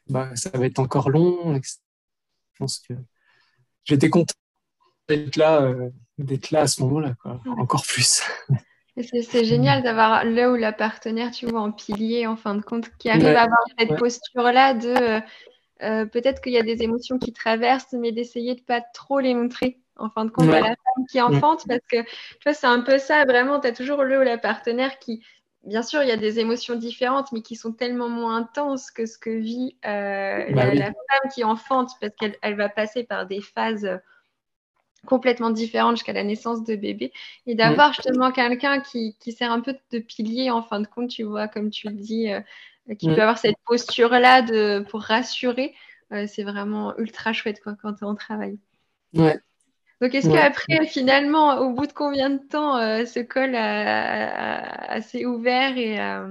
bah, ça va être encore long. Et cetera. Je pense que j'étais content d'être là, euh, d'être là à ce moment-là, quoi, encore plus. C'est, c'est génial d'avoir là où la partenaire, tu vois, en pilier, en fin de compte, qui arrive, ouais, à avoir cette, ouais, posture-là de euh, peut-être qu'il y a des émotions qui traversent, mais d'essayer de ne pas trop les montrer. En fin de compte, ouais, à la femme qui enfante, ouais, parce que tu vois, c'est un peu ça, vraiment, tu as toujours le ou la partenaire qui, bien sûr, il y a des émotions différentes, mais qui sont tellement moins intenses que ce que vit euh, bah la, oui. la femme qui enfante, parce qu'elle elle va passer par des phases complètement différentes jusqu'à la naissance de bébé, et d'avoir, ouais, justement quelqu'un qui, qui sert un peu de pilier, en fin de compte, tu vois, comme tu le dis, euh, qui, ouais, peut avoir cette posture-là de, pour rassurer, euh, c'est vraiment ultra chouette, quoi, quand on travaille. Ouais. Donc, est-ce, ouais, qu'après, finalement, au bout de combien de temps euh, ce col a assez ouvert et à...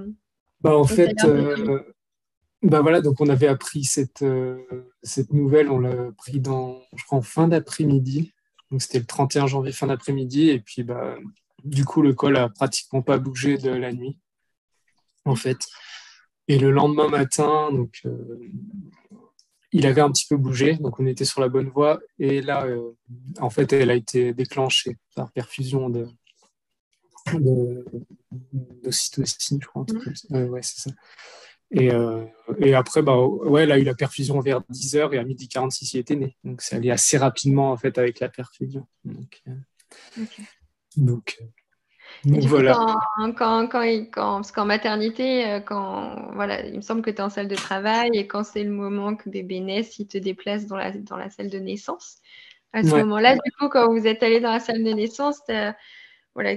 bah, en et fait, euh, bah voilà, donc on avait appris cette, euh, cette nouvelle, on l'a appris dans, je crois, en fin d'après-midi. Donc, c'était le trente et un janvier, fin d'après-midi. Et puis, bah, du coup, le col a pratiquement pas bougé de la nuit, en fait. Et le lendemain matin, donc, euh, il avait un petit peu bougé, donc on était sur la bonne voie. Et là, euh, en fait, elle a été déclenchée par perfusion de, de, d'ocytocine, je crois. Euh, ouais, c'est ça. Et, euh, et après, bah, ouais, elle a eu la perfusion vers dix heures, et à midi quarante-six, il était né. Donc, ça allait assez rapidement, en fait, avec la perfusion. Donc, euh, okay. donc euh, Et du voilà. coup, quand, quand, quand, quand, parce qu'en maternité, quand, voilà, il me semble que tu es en salle de travail et quand c'est le moment que bébé naissent, ils te déplacent dans la, dans la salle de naissance. À ce ouais. moment-là, du coup, quand vous êtes allé dans la salle de naissance, tu as voilà,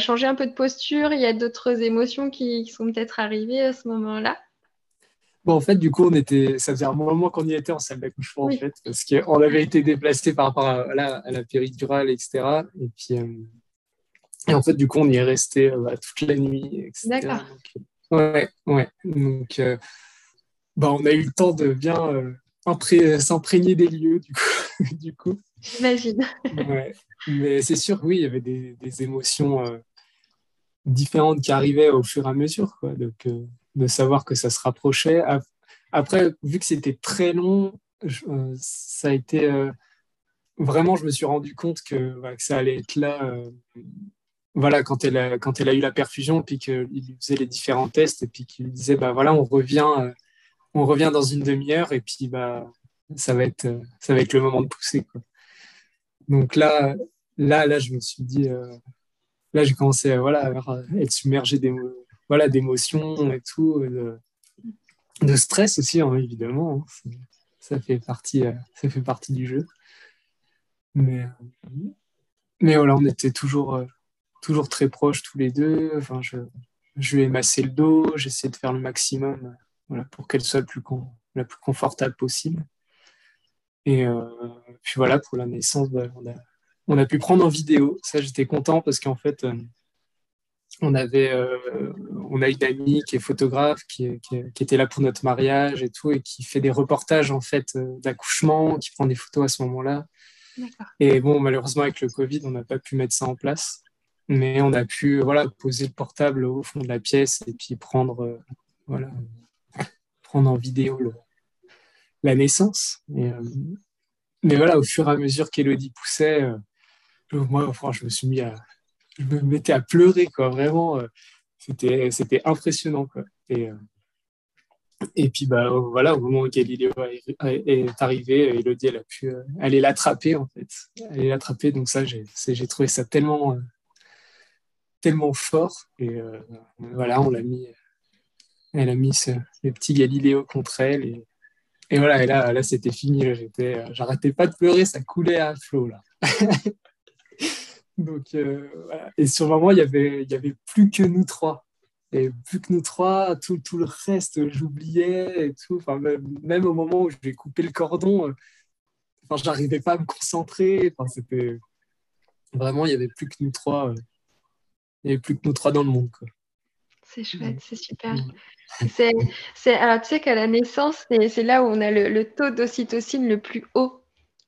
changé un peu de posture, il y a d'autres émotions qui, qui sont peut-être arrivées à ce moment-là. Bon, en fait, du coup, on était, ça faisait un moment qu'on y était en salle d'accouchement, oui. en fait, parce qu'on avait été déplacé par rapport à, voilà, à la péridurale, et cetera. Et puis, euh, et en fait, du coup, on y est resté euh, toute la nuit, et cetera. D'accord. Donc, euh, ouais, ouais. Donc, euh, bah, on a eu le temps de bien euh, impré- s'imprégner des lieux, du coup. du coup. J'imagine. Ouais. Mais c'est sûr, oui, il y avait des, des émotions euh, différentes qui arrivaient au fur et à mesure, quoi. Donc. Euh, de savoir que ça se rapprochait. Après, vu que c'était très long, je, euh, ça a été... Euh, vraiment, je me suis rendu compte que, bah, que ça allait être là euh, voilà, quand, elle a, quand elle a eu la perfusion, puis qu'il lui faisait les différents tests, et puis qu'il lui disait, bah, voilà, on revient, euh, on revient dans une demi-heure, et puis bah, ça, va être, euh, ça va être le moment de pousser, quoi. Donc là, là, là, je me suis dit... Euh, là, j'ai commencé à, voilà, à être submergé des mots. Voilà, d'émotions et tout, de, de stress aussi, hein, évidemment. Hein, ça, fait partie, euh, ça fait partie du jeu. Mais, mais voilà, on était toujours, euh, toujours très proches tous les deux. Enfin, je, je lui ai massé le dos, j'essayais de faire le maximum euh, voilà, pour qu'elle soit le plus con, la plus confortable possible. Et euh, puis voilà, pour la naissance, bah, on, a, on a pu prendre en vidéo. Ça, j'étais content parce qu'en fait... Euh, On, avait, euh, on a une amie qui est photographe, qui, qui, qui était là pour notre mariage et tout, et qui fait des reportages en fait, d'accouchement, qui prend des photos à ce moment-là. D'accord. Et bon, malheureusement, avec le Covid, on n'a pas pu mettre ça en place. Mais on a pu voilà, poser le portable au fond de la pièce et puis prendre, euh, voilà, prendre en vidéo le, la naissance. Et, euh, mais voilà, au fur et à mesure qu'Élodie poussait, euh, moi, franchement, je me suis mis à... Je me mettais à pleurer, quoi. Vraiment, euh, c'était, c'était impressionnant, quoi. Et, euh, et puis, bah, voilà, au moment où Galiléo est arrivé, Élodie, elle a pu euh, aller l'attraper, en fait. Aller l'attraper, donc ça, j'ai, c'est, j'ai trouvé ça tellement, euh, tellement fort. Et euh, voilà, on l'a mis... Elle a mis ce, le petit Galiléo contre elle. Et, et voilà, et là, là c'était fini. J'étais, j'arrêtais pas de pleurer, ça coulait à flot, là. Donc, euh, voilà. Et sur le moment, il n'y avait, y avait plus que nous trois. Et plus que nous trois, tout, tout le reste, j'oubliais et tout. Enfin, même, même au moment où j'ai coupé le cordon, euh, enfin, je n'arrivais pas à me concentrer. Enfin, c'était... Vraiment, il n'y avait plus que nous trois. Euh... Il n'y avait plus que nous trois dans le monde, quoi. C'est chouette, c'est super. C'est, c'est, alors, tu sais qu'à la naissance, c'est, c'est là où on a le, le taux d'ocytocine le plus haut.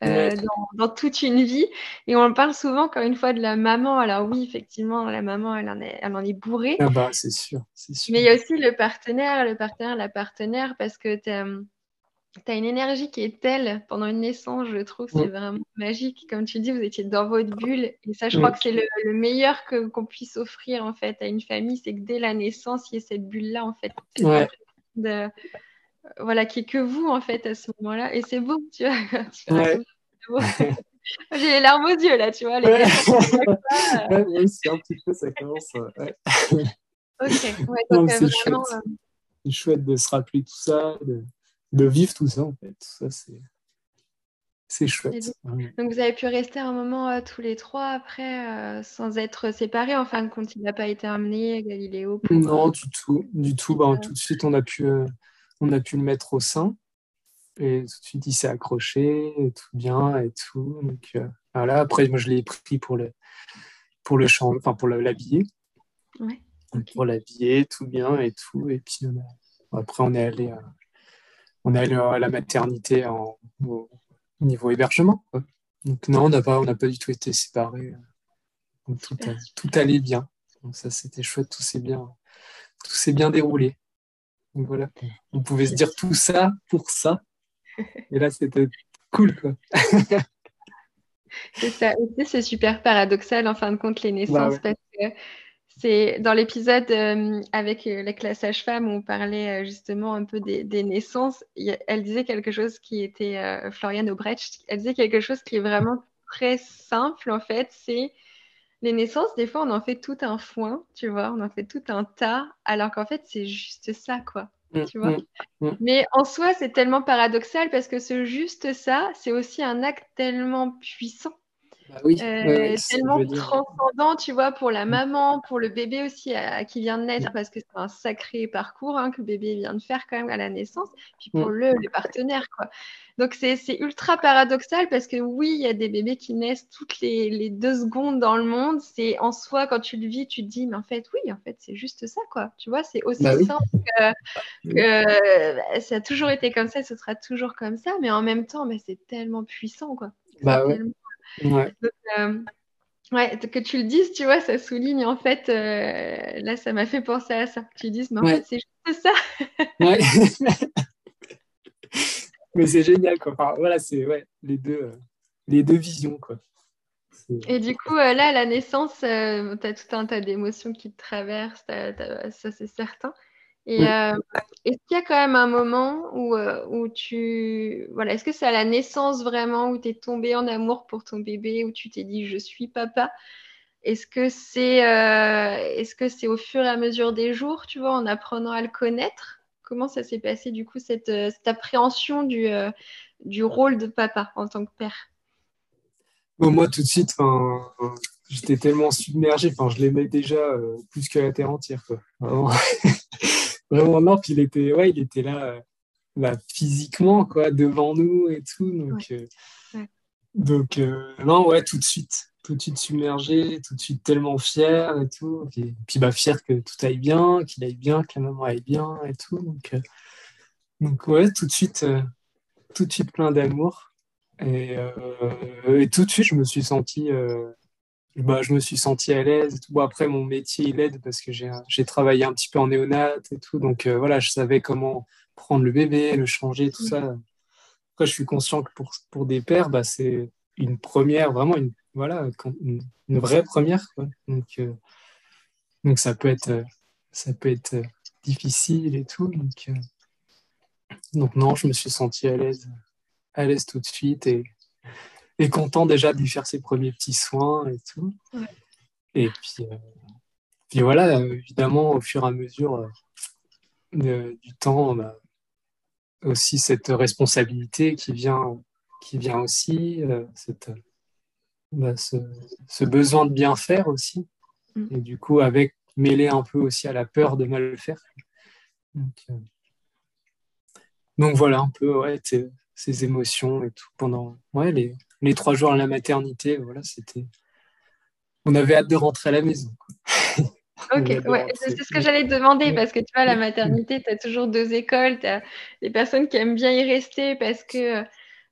Euh, dans, dans toute une vie, et on parle souvent encore une fois de la maman. Alors oui, effectivement, la maman elle en est, elle en est bourrée. Ah bah, c'est sûr, c'est sûr. Mais il y a aussi le partenaire, le partenaire, la partenaire, parce que tu as une énergie qui est telle pendant une naissance, je trouve, c'est ouais. vraiment magique. Comme tu dis, vous étiez dans votre bulle, et ça, je ouais. crois que c'est le, le meilleur que, qu'on puisse offrir en fait à une famille, c'est que dès la naissance, il y ait cette bulle-là en fait. Ouais. De... Voilà, qui est que vous, en fait, à ce moment-là. Et c'est beau, tu vois. Tu vois ouais. beau. J'ai les larmes aux yeux, là, tu vois. Les ouais. ouais, ouais, c'est un petit peu, ça commence. Ouais. Ok, ouais, donc non, c'est, vraiment, chouette. Euh... c'est chouette de se rappeler tout ça, de, de vivre tout ça, en fait. Tout ça, c'est, c'est chouette. Donc, donc, vous avez pu rester un moment euh, tous les trois, après, euh, sans être séparés, en fin de compte. Il n'a pas été amené à Galiléo. Pour... Non, du tout. Du tout, bah, euh... tout de suite, on a pu... Euh... On a pu le mettre au sein et tout de suite il s'est accroché, tout bien et tout. Donc euh, voilà. Après moi je l'ai pris pour le pour le champ, enfin pour l'habiller, ouais. okay. pour l'habiller, tout bien et tout. Et puis on a, après on est allé à, on est allé à la maternité en, au niveau hébergement. Quoi. Donc non on n'a pas on n'a pas du tout été séparés. Donc, tout, a, tout allait bien. Donc ça c'était chouette, tout s'est bien tout s'est bien déroulé. Donc voilà, on pouvait se dire tout ça pour ça. Et là, c'était cool, quoi. C'est ça. Et c'est super paradoxal, en fin de compte, les naissances. Ouais, ouais. Parce que c'est dans l'épisode euh, avec euh, la sage-femme, où on parlait euh, justement un peu des, des naissances. A, elle disait quelque chose qui était... Euh, Floriane Obrecht, elle disait quelque chose qui est vraiment très simple, en fait. C'est les naissances, des fois, on en fait tout un foin, tu vois, on en fait tout un tas, alors qu'en fait, c'est juste ça, quoi, mmh, tu vois. Mmh, mmh. Mais en soi, c'est tellement paradoxal parce que ce juste ça, c'est aussi un acte tellement puissant, bah oui, euh, ouais, tellement transcendant, tu vois, pour la maman, pour le bébé aussi à, à qui vient de naître, mmh. parce que c'est un sacré parcours hein, que le bébé vient de faire quand même à la naissance, puis pour mmh. le, le partenaire, quoi. Donc, c'est, c'est ultra paradoxal parce que oui, il y a des bébés qui naissent toutes les, les deux secondes dans le monde. C'est en soi, quand tu le vis, tu te dis, mais en fait, oui, en fait, c'est juste ça, quoi. Tu vois, c'est aussi bah oui. simple que, que ça a toujours été comme ça, ce sera toujours comme ça. Mais en même temps, bah, c'est tellement puissant, quoi. Bah c'est ouais. tellement... ouais. Donc, euh... ouais, que tu le dises, tu vois, ça souligne en fait, euh... là, ça m'a fait penser à ça. Que tu dises, mais en ouais. fait, c'est juste ça. Ouais. Mais c'est génial, quoi. Enfin, voilà, c'est ouais, les deux, euh, les deux visions, quoi. C'est... Et du coup, euh, là, à la naissance, euh, tu as tout un tas d'émotions qui te traversent, t'as, t'as, ça, c'est certain. Et oui. euh, est-ce qu'il y a quand même un moment où, euh, où tu... Voilà, est-ce que c'est à la naissance, vraiment, où tu es tombée en amour pour ton bébé, où tu t'es dit « je suis papa » Est-ce que c'est, euh, est-ce que c'est au fur et à mesure des jours, tu vois, en apprenant à le connaître ? Comment ça s'est passé, du coup, cette, cette appréhension du, euh, du rôle de papa en tant que père? Bon, moi, tout de suite, j'étais tellement submergé. Je l'aimais déjà euh, plus que la terre entière, quoi. Vraiment. Vraiment, non. Puis il était, ouais, il était là, euh, là physiquement, quoi, devant nous et tout. Donc, ouais. Euh, ouais. donc euh, non, ouais, tout de suite. Tout de suite submergé, tout de suite tellement fier et tout. Et puis, bah, fier que tout aille bien, qu'il aille bien, que la maman aille bien et tout. Donc, euh, donc ouais, tout de suite, euh, tout de suite plein d'amour. Et, euh, et tout de suite, je me suis senti, euh, bah, je me suis senti à l'aise et tout. Bon, après, mon métier, il aide parce que j'ai, j'ai travaillé un petit peu en néonate et tout. Donc, euh, voilà, je savais comment prendre le bébé, le changer, tout ça. Après, je suis conscient que pour, pour des pères, bah, c'est une première, vraiment une Voilà, une, une vraie première, quoi. Donc, euh, donc ça peut être, ça peut être difficile et tout. Donc, euh, donc non, je me suis senti à l'aise, à l'aise tout de suite et, et content déjà de lui faire ses premiers petits soins et tout. Ouais. Et puis, euh, puis voilà, évidemment, au fur et à mesure euh, de, du temps, on a aussi cette responsabilité qui vient, qui vient aussi, euh, cette... Bah, ce, ce besoin de bien faire aussi et du coup avec mêlé un peu aussi à la peur de mal faire donc, euh... donc voilà un peu ouais, ces émotions et tout pendant ouais, les, les trois jours à la maternité voilà, c'était... on avait hâte de rentrer à la maison quoi. Ok, ouais, c'est ce que j'allais te demander parce que tu vois à la maternité tu as toujours deux écoles, tu as des personnes qui aiment bien y rester parce que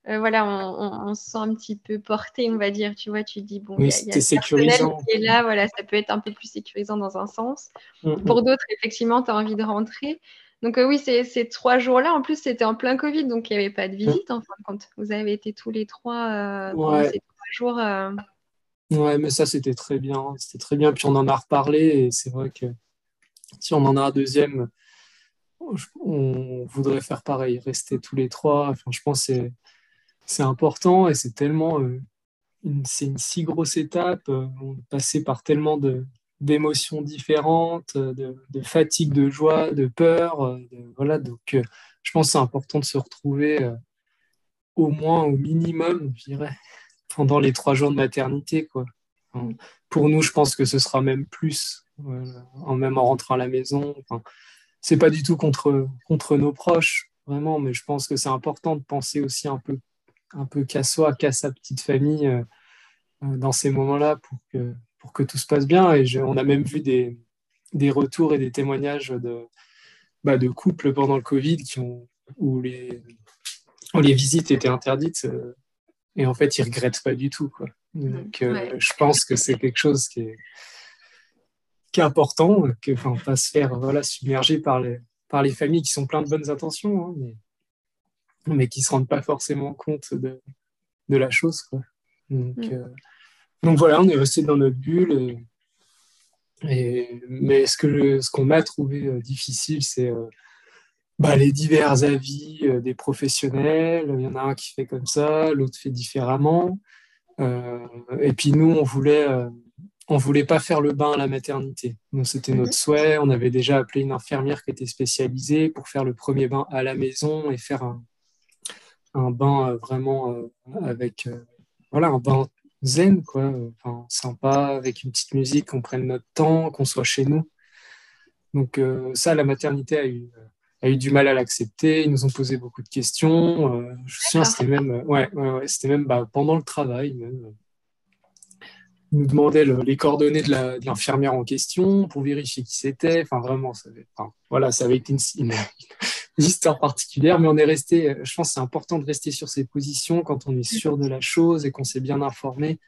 Euh, voilà, on, on, on se sent un petit peu porté, on va dire, tu vois, tu dis, bon, il oui, y a, y a sécurisant. Et là, voilà, ça peut être un peu plus sécurisant dans un sens. Mm-hmm. Pour d'autres, effectivement, tu as envie de rentrer. Donc euh, oui, c'est, ces trois jours-là, en plus, c'était en plein Covid, donc il n'y avait pas de visite, en fin de compte. Vous avez été tous les trois euh, ouais. dans ces trois jours. Euh... Ouais, mais ça, c'était très bien, c'était très bien. Puis on en a reparlé, et c'est vrai que si on en a un deuxième, on voudrait faire pareil, rester tous les trois. Enfin, je pense que c'est... C'est important et c'est tellement, euh, une, c'est une si grosse étape. Euh, on passait par tellement de, d'émotions différentes, de, de fatigue, de joie, de peur. De, voilà, donc euh, je pense que c'est important de se retrouver euh, au moins, au minimum, je dirais, pendant les trois jours de maternité, quoi. Enfin, pour nous, je pense que ce sera même plus, euh, en même en rentrant à la maison. Enfin, c'est pas du tout contre, contre nos proches, vraiment, mais je pense que c'est important de penser aussi un peu. un peu qu'à soi, qu'à sa petite famille euh, dans ces moments-là pour que, pour que tout se passe bien. Et je, on a même vu des, des retours et des témoignages de, bah, de couples pendant le Covid qui ont, où, les, où les visites étaient interdites euh, et en fait, ils ne regrettent pas du tout, quoi. Donc, euh, ouais. je pense que c'est quelque chose qui est, qui est important, que, enfin, on va se faire voilà, submerger par les, par les familles qui sont plein de bonnes intentions, hein, mais... mais qui ne se rendent pas forcément compte de, de la chose, quoi. Donc, mmh. euh, donc voilà, on est resté dans notre bulle. Et, et, mais ce, que je, ce qu'on a trouvé euh, difficile, c'est euh, bah, les divers avis euh, des professionnels. Il y en a un qui fait comme ça, l'autre fait différemment. Euh, et puis nous, on voulait, euh, on ne voulait pas faire le bain à la maternité. Donc, c'était notre souhait. On avait déjà appelé une infirmière qui était spécialisée pour faire le premier bain à la maison et faire un, un bain euh, vraiment euh, avec... Euh, voilà, un bain zen, quoi. Enfin, sympa, avec une petite musique, qu'on prenne notre temps, qu'on soit chez nous. Donc, euh, ça, la maternité a eu... Euh, a eu du mal à l'accepter, ils nous ont posé beaucoup de questions. Euh, je me souviens, c'était même, euh, ouais, ouais, ouais, c'était même bah, pendant le travail. Même, euh, ils nous demandaient le, les coordonnées de, la, de l'infirmière en question pour vérifier qui c'était. Enfin, vraiment, ça avait, enfin, voilà, ça avait été une, une, une histoire particulière, mais on est resté. Je pense que c'est important de rester sur ses positions quand on est sûr de la chose et qu'on s'est bien informé.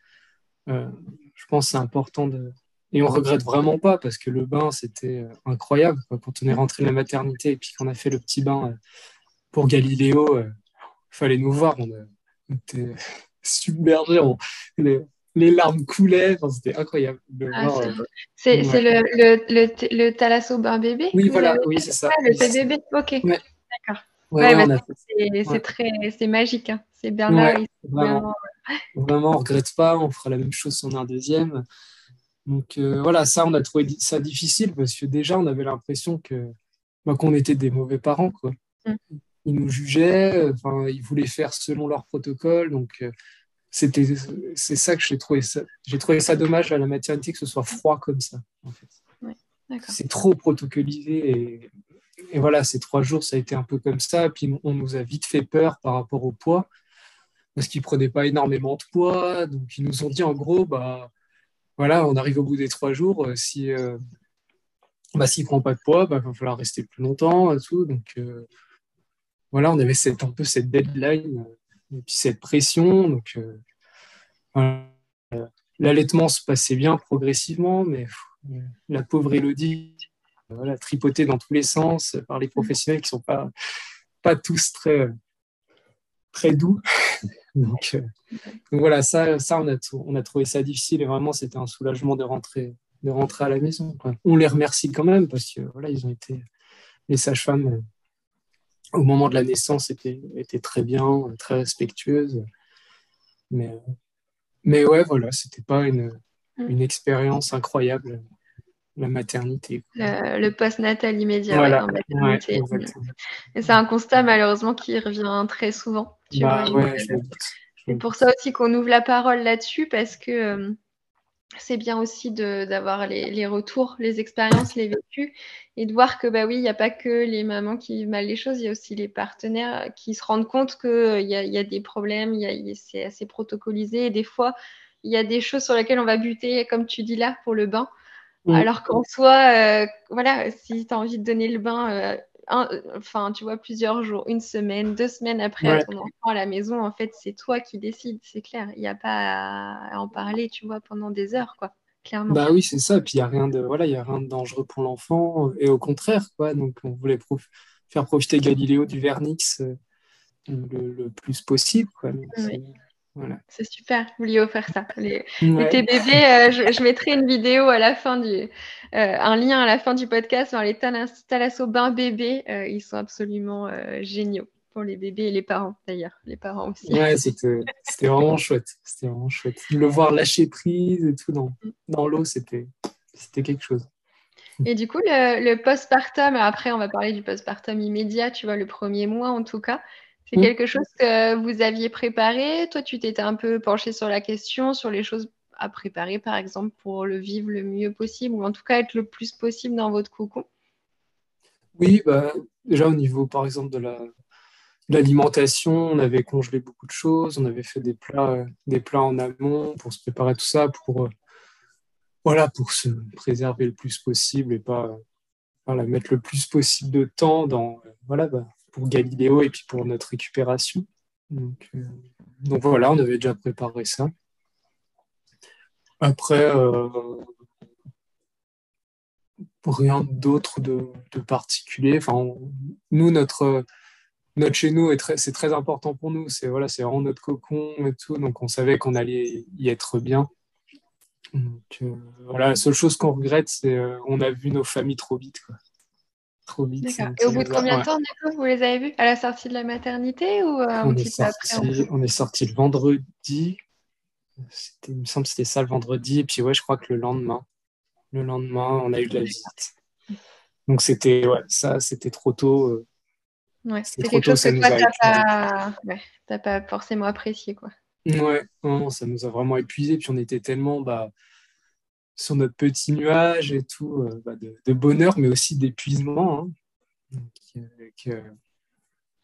Euh, je pense que c'est important de... Et on ne regrette vraiment pas, parce que le bain, c'était incroyable. Quand on est rentré de la maternité et puis qu'on a fait le petit bain pour Galiléo, il fallait nous voir, on était submergés, on... les... les larmes coulaient, enfin, c'était incroyable. De ah, voir, c'est euh... c'est, ouais. c'est le, le, le, le thalasso bain bébé? Oui, voilà, oui, c'est ça. Ah, le bébé, ok, ouais. D'accord. Ouais, ouais, bah, c'est, c'est, ouais. Très, c'est magique, hein. C'est bien ouais, là. Vraiment, vraiment on ne regrette pas, on fera la même chose si on a un deuxième. Donc euh, voilà, ça, on a trouvé ça difficile parce que déjà, on avait l'impression que, bah, qu'on était des mauvais parents, quoi. Mmh. Ils nous jugeaient, enfin, ils voulaient faire selon leur protocole. Donc, euh, c'était, c'est ça que j'ai trouvé ça. J'ai trouvé ça dommage à la maternité que ce soit froid comme ça, en fait. Ouais, d'accord. C'est trop protocolisé. Et, et voilà, ces trois jours, ça a été un peu comme ça. Puis, on nous a vite fait peur par rapport au poids parce qu'ils ne prenaient pas énormément de poids. Donc, ils nous ont dit, en gros, bah... Voilà, on arrive au bout des trois jours. Si, euh, bah, s'il ne prend pas de poids, bah, il va falloir rester plus longtemps. Et tout. Donc, euh, voilà, on avait cette, un peu cette deadline et puis cette pression. Donc, euh, voilà. L'allaitement se passait bien progressivement, mais pff, la pauvre Élodie, voilà, tripotée dans tous les sens par les professionnels qui ne sont pas, pas tous très, très doux. Donc, euh, donc voilà, ça, ça on, a tout, on a trouvé ça difficile et vraiment c'était un soulagement de rentrer, de rentrer à la maison, quoi. On les remercie quand même parce que voilà, ils ont été, les sages-femmes euh, au moment de la naissance étaient, étaient très bien, très respectueuses. Mais, mais ouais, voilà, c'était pas une, une expérience incroyable. La maternité. Le, le post-natal immédiat. Voilà. Ouais, la maternité. Ouais, et c'est un constat malheureusement qui revient très souvent. Tu bah, vois, ouais, je... C'est pour ça aussi qu'on ouvre la parole là-dessus parce que euh, c'est bien aussi de, d'avoir les, les retours, les expériences, les vécus et de voir que bah oui, il n'y a pas que les mamans qui vivent mal les choses, il y a aussi les partenaires qui se rendent compte qu'il euh, y, y a des problèmes, y a, y a, c'est assez protocolisé et des fois il y a des choses sur lesquelles on va buter, comme tu dis là, pour le bain. Alors qu'en soi, euh, voilà, si tu as envie de donner le bain, euh, un, enfin, tu vois, plusieurs jours, une semaine, deux semaines après ouais. ton enfant à la maison, en fait, c'est toi qui décides, c'est clair. Il n'y a pas à en parler, tu vois, pendant des heures, quoi, clairement. Bah oui, c'est ça. Puis il n'y a rien de, voilà, il n'y a rien de dangereux pour l'enfant. Et au contraire, quoi. Donc, on voulait prof... faire profiter Galiléo du vernix euh, le, le plus possible, quoi. Donc, oui. c'est... Voilà. C'est super, vous lui offrir ça. Les, ouais. les T B B, euh, je, je mettrai une vidéo à la fin du, euh, un lien à la fin du podcast vers les thalassos bains bébés. Euh, ils sont absolument euh, géniaux pour les bébés et les parents d'ailleurs, les parents aussi. Ouais, c'était, c'était vraiment chouette, c'était vraiment chouette. Le voir lâcher prise et tout dans, dans l'eau, c'était, c'était quelque chose. Et du coup, le, le postpartum. Après, on va parler du postpartum immédiat. Tu vois, le premier mois en tout cas. C'est quelque chose que vous aviez préparé. Toi, tu t'étais un peu penché sur la question, sur les choses à préparer, par exemple, pour le vivre le mieux possible ou en tout cas être le plus possible dans votre cocon. Oui, bah, déjà au niveau, par exemple, de, la, de l'alimentation, on avait congelé beaucoup de choses. On avait fait des plats, euh, des plats en amont pour se préparer tout ça, pour, euh, voilà, pour se préserver le plus possible et pas euh, voilà, mettre le plus possible de temps dans... Euh, voilà, bah, pour Galiléo et puis pour notre récupération. Donc, euh, donc voilà, on avait déjà préparé ça. Après, euh, rien d'autre de, de particulier. Enfin, on, nous, notre, notre chez nous, est très, c'est très important pour nous. C'est, voilà, c'est vraiment notre cocon et tout. Donc on savait qu'on allait y être bien. Donc, euh, voilà, la seule chose qu'on regrette, c'est qu'on euh, a vu nos familles trop vite, quoi. Trop vite. D'accord. Et au bout de combien de temps, ouais. Vous les avez vus à la sortie de la maternité ou euh, on, est sorti, après, on... on est sorti le vendredi C'était, il me semble que c'était ça le vendredi. Et puis, ouais, je crois que le lendemain, le lendemain, on a eu de la visite. Donc, c'était, ouais, ça, c'était trop tôt. Euh, ouais, c'était, c'était quelque tôt, chose que toi, t'as pas... Ouais, t'as pas forcément apprécié, quoi. Ouais, non, ça nous a vraiment épuisés. Puis, on était tellement bah, sur notre petit nuage et tout, euh, bah, de, de bonheur, mais aussi d'épuisement. Hein. Donc, euh, que,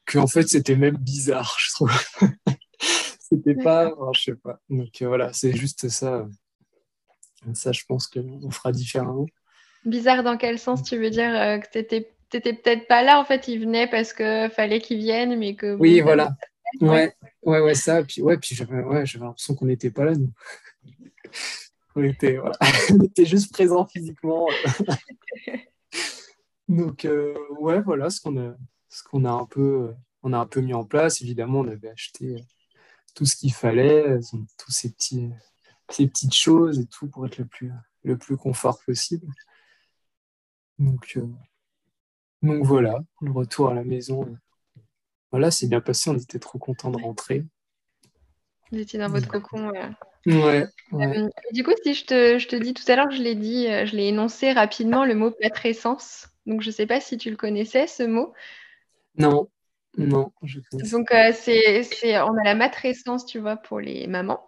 que, en fait, c'était même bizarre, je trouve. C'était pas, alors, je sais pas. Donc euh, voilà, c'est juste ça. Ça, je pense qu'on fera différemment. Bizarre dans quel sens tu veux dire euh, que t'étais, t'étais peut-être pas là en fait. Ils venaient parce que fallait qu'ils viennent, mais que. Oui, bon, voilà. Ouais. ouais, ouais, ouais, ça. Puis ouais, puis j'avais, ouais, j'avais l'impression qu'on n'était pas là. Nous. on était, voilà. on était juste présents physiquement. Donc euh, ouais, voilà ce qu'on a, ce qu'on a un peu, euh, on a un peu mis en place. Évidemment, on avait acheté. Euh, tout ce qu'il fallait, tous ces, petits, ces petites choses et tout pour être le plus, le plus confort possible. Donc, euh, donc voilà, le retour à la maison, voilà, c'est bien passé, on était trop contents de rentrer. Vous étiez dans votre cocon. Euh... Ouais, ouais. Euh, du coup, si je te, je te dis tout à l'heure, je l'ai dit, je l'ai énoncé rapidement, le mot patrescence. Donc je ne sais pas si tu le connaissais, ce mot. Non. Non, je connais. Donc, euh, c'est, c'est, on a la matrescence, tu vois, pour les mamans,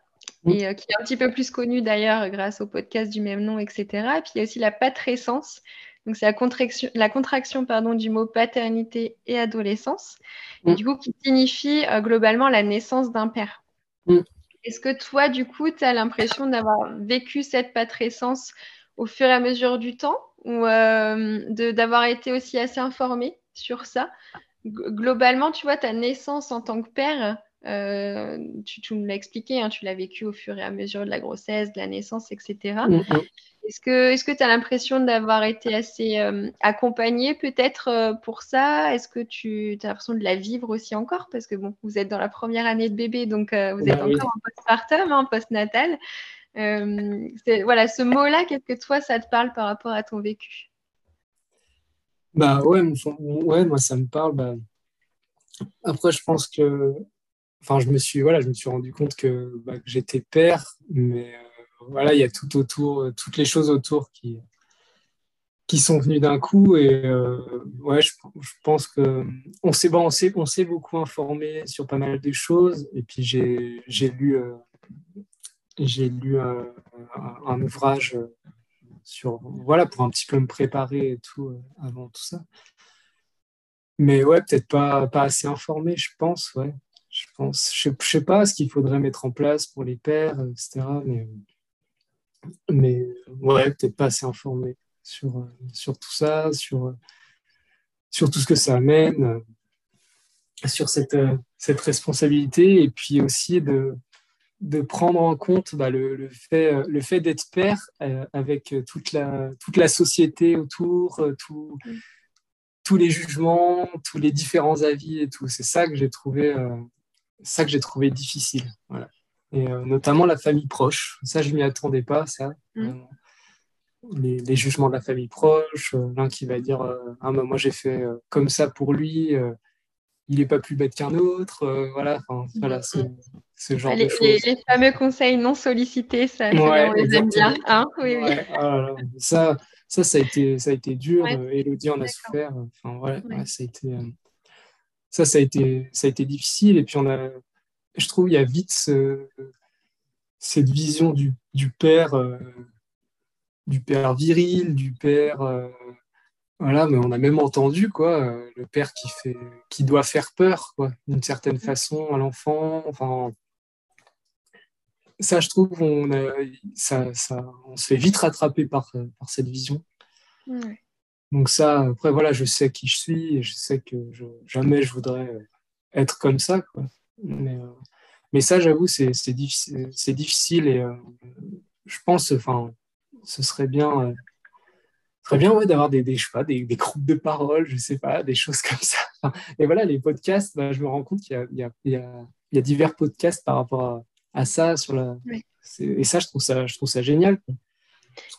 et, euh, qui est un petit peu plus connue d'ailleurs grâce au podcast du même nom, et cetera. Et puis, il y a aussi la patrescence. Donc, c'est la contraction, la contraction pardon, du mot paternité et adolescence, et mm. du coup, qui signifie euh, globalement la naissance d'un père. Mm. Est-ce que toi, du coup, tu as l'impression d'avoir vécu cette patrescence au fur et à mesure du temps ou euh, de, d'avoir été aussi assez informée sur ça ? Globalement, tu vois, ta naissance en tant que père, euh, tu, tu me l'as expliqué, hein, tu l'as vécu au fur et à mesure de la grossesse, de la naissance, et cetera. Mm-hmm. Est-ce que, est-ce que tu as l'impression d'avoir été assez euh, accompagnée peut-être euh, pour ça ? Est-ce que tu as l'impression de la vivre aussi encore ? Parce que bon, vous êtes dans la première année de bébé, donc euh, vous êtes bah, encore oui. en postpartum, hein, en postnatal. Euh, voilà, ce mot-là, qu'est-ce que toi, ça te parle par rapport à ton vécu ? Bah ouais, ouais, moi ça me parle. Bah... Après, je pense que, enfin, je me suis, voilà, je me suis rendu compte que, bah, que j'étais père, mais euh, voilà, il y a tout autour, toutes les choses autour qui, qui sont venues d'un coup. Et euh, ouais, je, je pense que on s'est, bon, on s'est, on s'est beaucoup informé sur pas mal de choses. Et puis j'ai, j'ai lu, euh, j'ai lu euh, un, un ouvrage. Euh, Sur, voilà, pour un petit peu me préparer et tout euh, avant tout ça. Mais ouais, peut-être pas, pas assez informé, je pense, ouais. Je pense, je, je sais pas ce qu'il faudrait mettre en place pour les pères, et cetera. Mais, mais ouais, peut-être pas assez informé sur, euh, sur tout ça, sur, euh, sur tout ce que ça amène, euh, sur cette, euh, cette responsabilité et puis aussi de... de prendre en compte bah, le, le, fait, le fait d'être père euh, avec toute la, toute la société autour, euh, tout, mm. tous les jugements, tous les différents avis et tout. C'est ça que j'ai trouvé, euh, ça que j'ai trouvé difficile. Voilà. Et euh, notamment la famille proche. Ça, je ne m'y attendais pas, ça. Mm. Euh, les, les jugements de la famille proche, euh, l'un qui va dire euh, « Ah, bah, moi, j'ai fait euh, comme ça pour lui. Euh, » Il n'est pas plus bête qu'un autre, euh, voilà, voilà ce, ce genre les, de choses. Les, les fameux conseils non sollicités, ça, ouais, on les aime bien. Hein oui, ouais, oui. Ah, ça, ça, ça a été, ça a été dur. Ouais. Élodie en a D'accord. souffert. Enfin, voilà, ouais. Ouais, ça a été, ça, ça a été, ça a été difficile. Et puis on a, je trouve, il y a vite ce, cette vision du, du père, euh, du père viril, du père. Euh, Voilà, mais on a même entendu quoi, euh, le père qui fait, qui doit faire peur quoi, d'une certaine façon à l'enfant. Enfin, ça, je trouve, on a, ça, ça, on se fait vite rattraper par, par cette vision. Ouais. Donc ça, après voilà, je sais qui je suis et je sais que je, jamais je voudrais être comme ça quoi. Mais, euh, mais ça, j'avoue, c'est, c'est difficile, c'est difficile et euh, je pense, enfin, ce serait bien. Euh, Très bien, ouais, d'avoir des, des, je sais pas, des, des groupes de parole, je sais pas, des choses comme ça. Et voilà, les podcasts, bah, je me rends compte qu'il y a, il y a, il y a, il y a divers podcasts par rapport à, à ça. Sur la... oui. Et ça, je trouve ça, je trouve ça génial.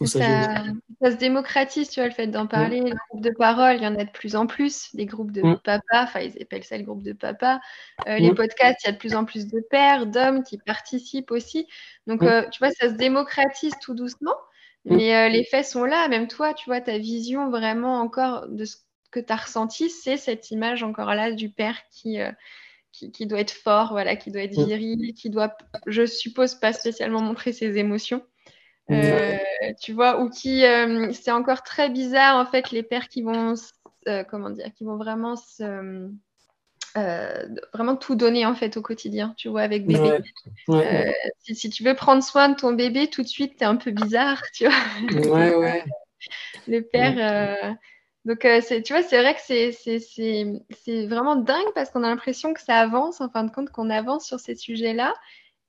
Ça, ça, ça se démocratise, tu vois, le fait d'en parler. Mmh. Les groupes de parole, il y en a de plus en plus. Des groupes de mmh. papa, enfin, ils appellent ça le groupe de papa. Euh, mmh. Les podcasts, il y a de plus en plus de pères, d'hommes qui participent aussi. Donc, mmh. euh, tu vois, ça se démocratise tout doucement. Mmh. Mais euh, les faits sont là. Même toi, tu vois, ta vision vraiment encore de ce que tu as ressenti, c'est cette image encore là du père qui... Euh, Qui, qui doit être fort, voilà, qui doit être viril, qui doit, je suppose, pas spécialement montrer ses émotions, euh, tu vois, ou qui, euh, c'est encore très bizarre, en fait, les pères qui vont, euh, comment dire, qui vont vraiment, se, euh, vraiment tout donner, en fait, au quotidien, tu vois, avec bébé. Ouais. Ouais. Euh, si, si tu veux prendre soin de ton bébé, tout de suite, t'es un peu bizarre, tu vois. Ouais, ouais. Les pères... Ouais. Euh, Donc, euh, c'est, tu vois, c'est vrai que c'est, c'est, c'est, c'est vraiment dingue parce qu'on a l'impression que ça avance, en fin de compte, qu'on avance sur ces sujets-là.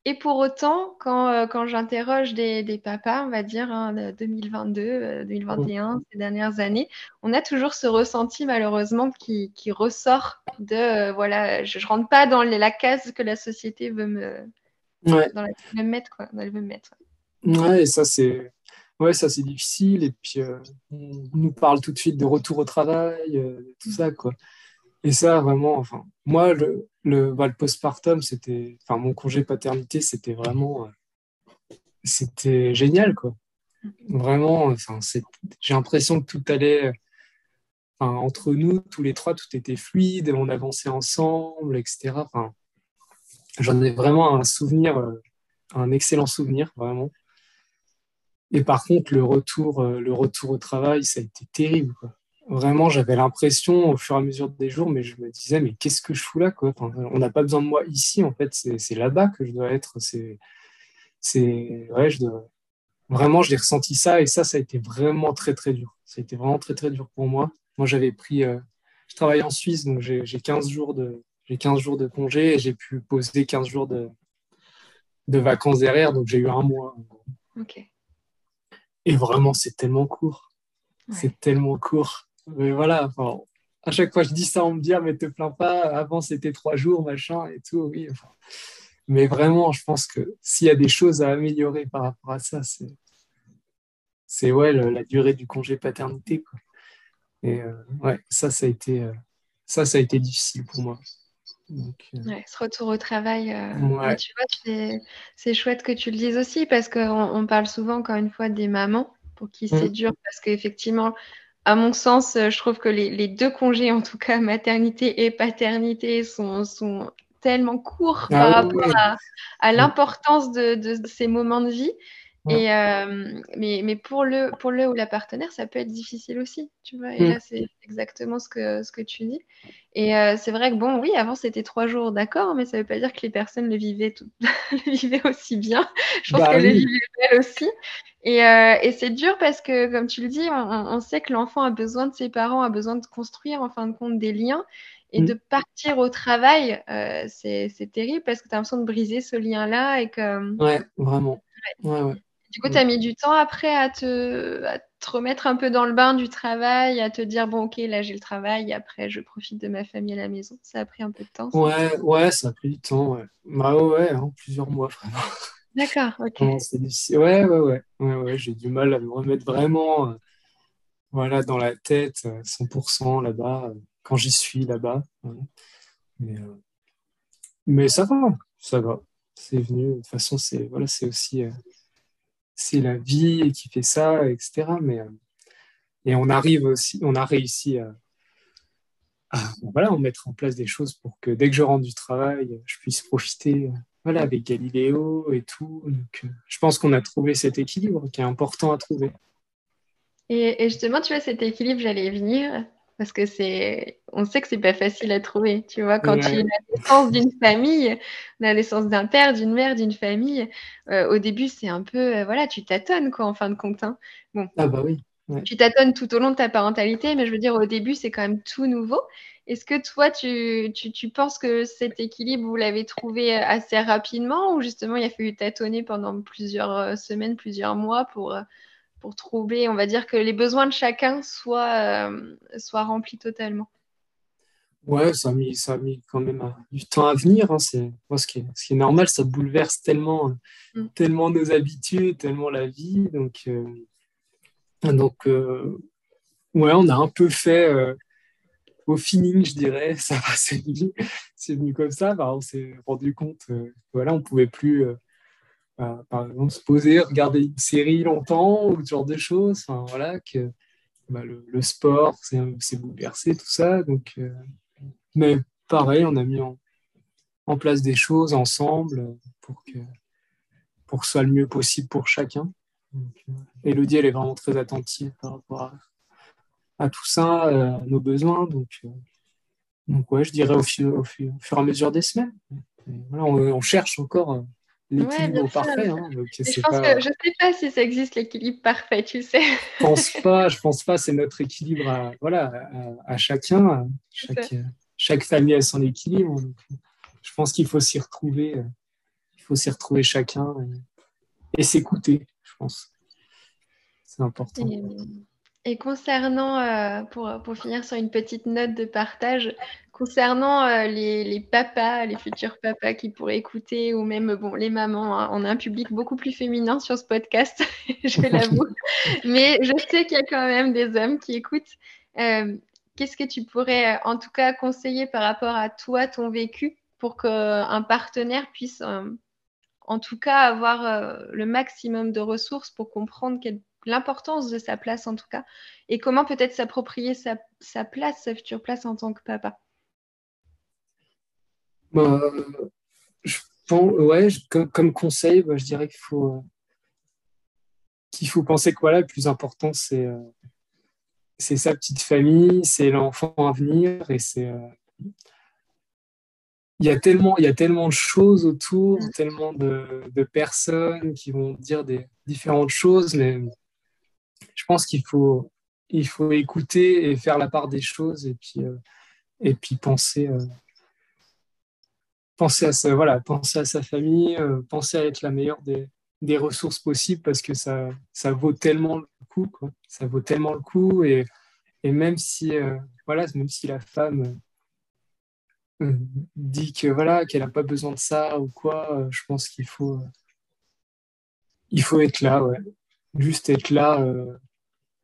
Et pour autant, quand, euh, quand j'interroge des, des papas, on va dire, hein, de deux mille vingt-deux, euh, deux mille vingt et un, ces dernières années, on a toujours ce ressenti, malheureusement, qui, qui ressort de, euh, voilà, je ne rentre pas dans la case que la société veut me, ouais. dans la, me mettre, quoi. Elle veut me mettre. Ouais, ouais, et ça, c'est... Ouais, ça c'est difficile, et puis euh, on nous parle tout de suite de retour au travail, euh, tout ça, quoi. Et ça, vraiment, enfin, moi, le, le, bah, le postpartum, c'était, enfin, mon congé paternité, c'était vraiment, euh, c'était génial, quoi. Vraiment, enfin, c'est, j'ai l'impression que tout allait, enfin, entre nous, tous les trois, tout était fluide, on avançait ensemble, et cetera. Enfin, j'en ai vraiment un souvenir, euh, un excellent souvenir, vraiment. Et par contre, le retour, le retour au travail, ça a été terrible, quoi. Vraiment, j'avais l'impression, au fur et à mesure des jours, mais je me disais, mais qu'est-ce que je fous là, quoi. Enfin, on n'a pas besoin de moi ici, en fait. C'est, c'est là-bas que je dois être. C'est, c'est, ouais, je dois... Vraiment, j'ai ressenti ça. Et ça, ça a été vraiment très, très dur. Ça a été vraiment très, très dur pour moi. Moi, j'avais pris... Euh... Je travaille en Suisse, donc j'ai, j'ai, quinze jours de... j'ai quinze jours de congé. Et j'ai pu poser quinze jours de, de vacances derrière. Donc, j'ai eu un mois. OK. Et vraiment, c'est tellement court. Ouais. C'est tellement court. Mais voilà, enfin, à chaque fois, je dis ça, on me dit « mais te plains pas, avant, c'était trois jours, machin, et tout. » Oui, enfin. Mais vraiment, je pense que s'il y a des choses à améliorer par rapport à ça, c'est, c'est ouais, le, la durée du congé paternité, quoi. Et euh, ouais, ça, ça a été, euh, ça, ça a été difficile pour moi. Donc, euh... ouais, ce retour au travail, euh, ouais. tu vois, c'est, c'est chouette que tu le dises aussi parce qu'on on parle souvent, encore une fois, des mamans pour qui mmh. c'est dur parce qu'effectivement, à mon sens, je trouve que les, les deux congés, en tout cas maternité et paternité, sont, sont tellement courts ah, par oui, rapport oui. à, à l'importance de, de, de ces moments de vie. Et euh, mais, mais pour le, pour le ou la partenaire, ça peut être difficile aussi, tu vois. Et mmh. là, c'est exactement ce que, ce que tu dis. Et euh, c'est vrai que, bon, oui, avant, c'était trois jours, d'accord, mais ça ne veut pas dire que les personnes le vivaient, tout... le vivaient aussi bien. Je pense bah, qu'elles oui. le vivaient elles aussi. Et, euh, et c'est dur parce que, comme tu le dis, on, on sait que l'enfant a besoin de ses parents, a besoin de construire, en fin de compte, des liens. Et mmh. de partir au travail, euh, c'est, c'est terrible parce que tu as l'impression de briser ce lien-là. Et que... Ouais, vraiment. Ouais, ouais. ouais. Du coup, tu as mis du temps après à te, à te remettre un peu dans le bain du travail, à te dire, bon, ok, là, j'ai le travail, après, je profite de ma famille à la maison. Ça a pris un peu de temps. Ouais, ça, ouais, ça a pris du temps, ouais. Bah ouais, hein, plusieurs mois, vraiment. D'accord, ok. Ouais, c'est difficile. Ouais, ouais, ouais, ouais, ouais. J'ai du mal à me remettre vraiment euh, voilà, dans la tête, euh, cent pour cent là-bas, euh, quand j'y suis là-bas. Ouais. Mais, euh, mais ça va, ça va. C'est venu, de toute façon, c'est, voilà, c'est aussi... Euh, c'est la vie qui fait ça, et cetera. Mais, euh, et on arrive aussi, on a réussi à, à voilà, en mettre en place des choses pour que dès que je rentre du travail, je puisse profiter, voilà, avec Galiléo et tout. Donc, euh, je pense qu'on a trouvé cet équilibre qui est important à trouver. Et, et justement, tu vois, cet équilibre, j'allais y venir. Parce que c'est, on sait que c'est pas facile à trouver, tu vois. Quand ouais. il y a la naissance d'une famille, la naissance d'un père, d'une mère, d'une famille, euh, au début c'est un peu, euh, voilà, tu tâtonnes quoi, en fin de compte. Hein. Bon, ah bah oui. Ouais. Tu tâtonnes tout au long de ta parentalité, mais je veux dire au début c'est quand même tout nouveau. Est-ce que toi tu, tu, tu penses que cet équilibre vous l'avez trouvé assez rapidement ou justement il a fallu tâtonner pendant plusieurs semaines, plusieurs mois pour pour trouver, on va dire, que les besoins de chacun soient, euh, soient remplis totalement. Ouais, ça a mis, ça a mis quand même à, du temps à venir. Hein, c'est, moi, ce, qui est, ce qui est normal, ça bouleverse tellement, mm. tellement nos habitudes, tellement la vie. Donc, euh, Donc, euh, ouais, on a un peu fait euh, au feeling, je dirais. Ça va, c'est venu, c'est venu comme ça. Bah, on s'est rendu compte euh, voilà, on ne pouvait plus, euh, bah, par exemple, se poser, regarder une série longtemps ou ce genre de choses. Enfin, voilà, que, bah, le, le sport, c'est, c'est bouleversé, tout ça. Donc, euh, mais pareil, on a mis en, en place des choses ensemble pour que, pour que ce soit le mieux possible pour chacun. Élodie, elle est vraiment très attentive par rapport à, à tout ça, à nos besoins. Donc, euh, donc ouais, je dirais au fur, au fur, au fur et à mesure des semaines. Et voilà, on, on cherche encore euh, l'équilibre ouais, parfait. Hein, donc, je pense pas... que je ne sais pas si ça existe, l'équilibre parfait, tu sais. Je ne pense pas, je pense pas. C'est notre équilibre à, voilà, à, à chacun. À chaque, chaque famille a son équilibre. Donc, je pense qu'il faut s'y retrouver. Euh, il faut s'y retrouver chacun et, et s'écouter. Je pense c'est important. Et, et concernant, euh, pour, pour finir sur une petite note de partage, concernant euh, les, les papas, les futurs papas qui pourraient écouter, ou même bon, les mamans, hein, on a un public beaucoup plus féminin sur ce podcast, je l'avoue, mais je sais qu'il y a quand même des hommes qui écoutent. Euh, qu'est-ce que tu pourrais en tout cas conseiller par rapport à toi, ton vécu, pour qu'un partenaire puisse... Euh, en tout cas, avoir euh, le maximum de ressources pour comprendre quelle... l'importance de sa place, en tout cas, et comment peut-être s'approprier sa, sa place, sa future place en tant que papa. Bah, je pense, ouais, je, comme, comme conseil, bah, je dirais qu'il faut, euh, qu'il faut penser que voilà, le plus important, c'est, euh, c'est sa petite famille, c'est l'enfant à venir, et c'est... Euh, Il y a tellement, il y a tellement de choses autour, tellement de, de personnes qui vont dire des différentes choses, mais je pense qu'il faut, il faut écouter et faire la part des choses, et puis, euh, et puis penser, euh, penser à ça, voilà, penser à sa famille, euh, penser à être la meilleure des, des ressources possibles, parce que ça, ça vaut tellement le coup, quoi. Ça vaut tellement le coup, et, et même si, euh, voilà, même si la femme euh, dit que voilà qu'elle n'a pas besoin de ça ou quoi, euh, je pense qu'il faut euh, il faut être là, ouais, juste être là, euh,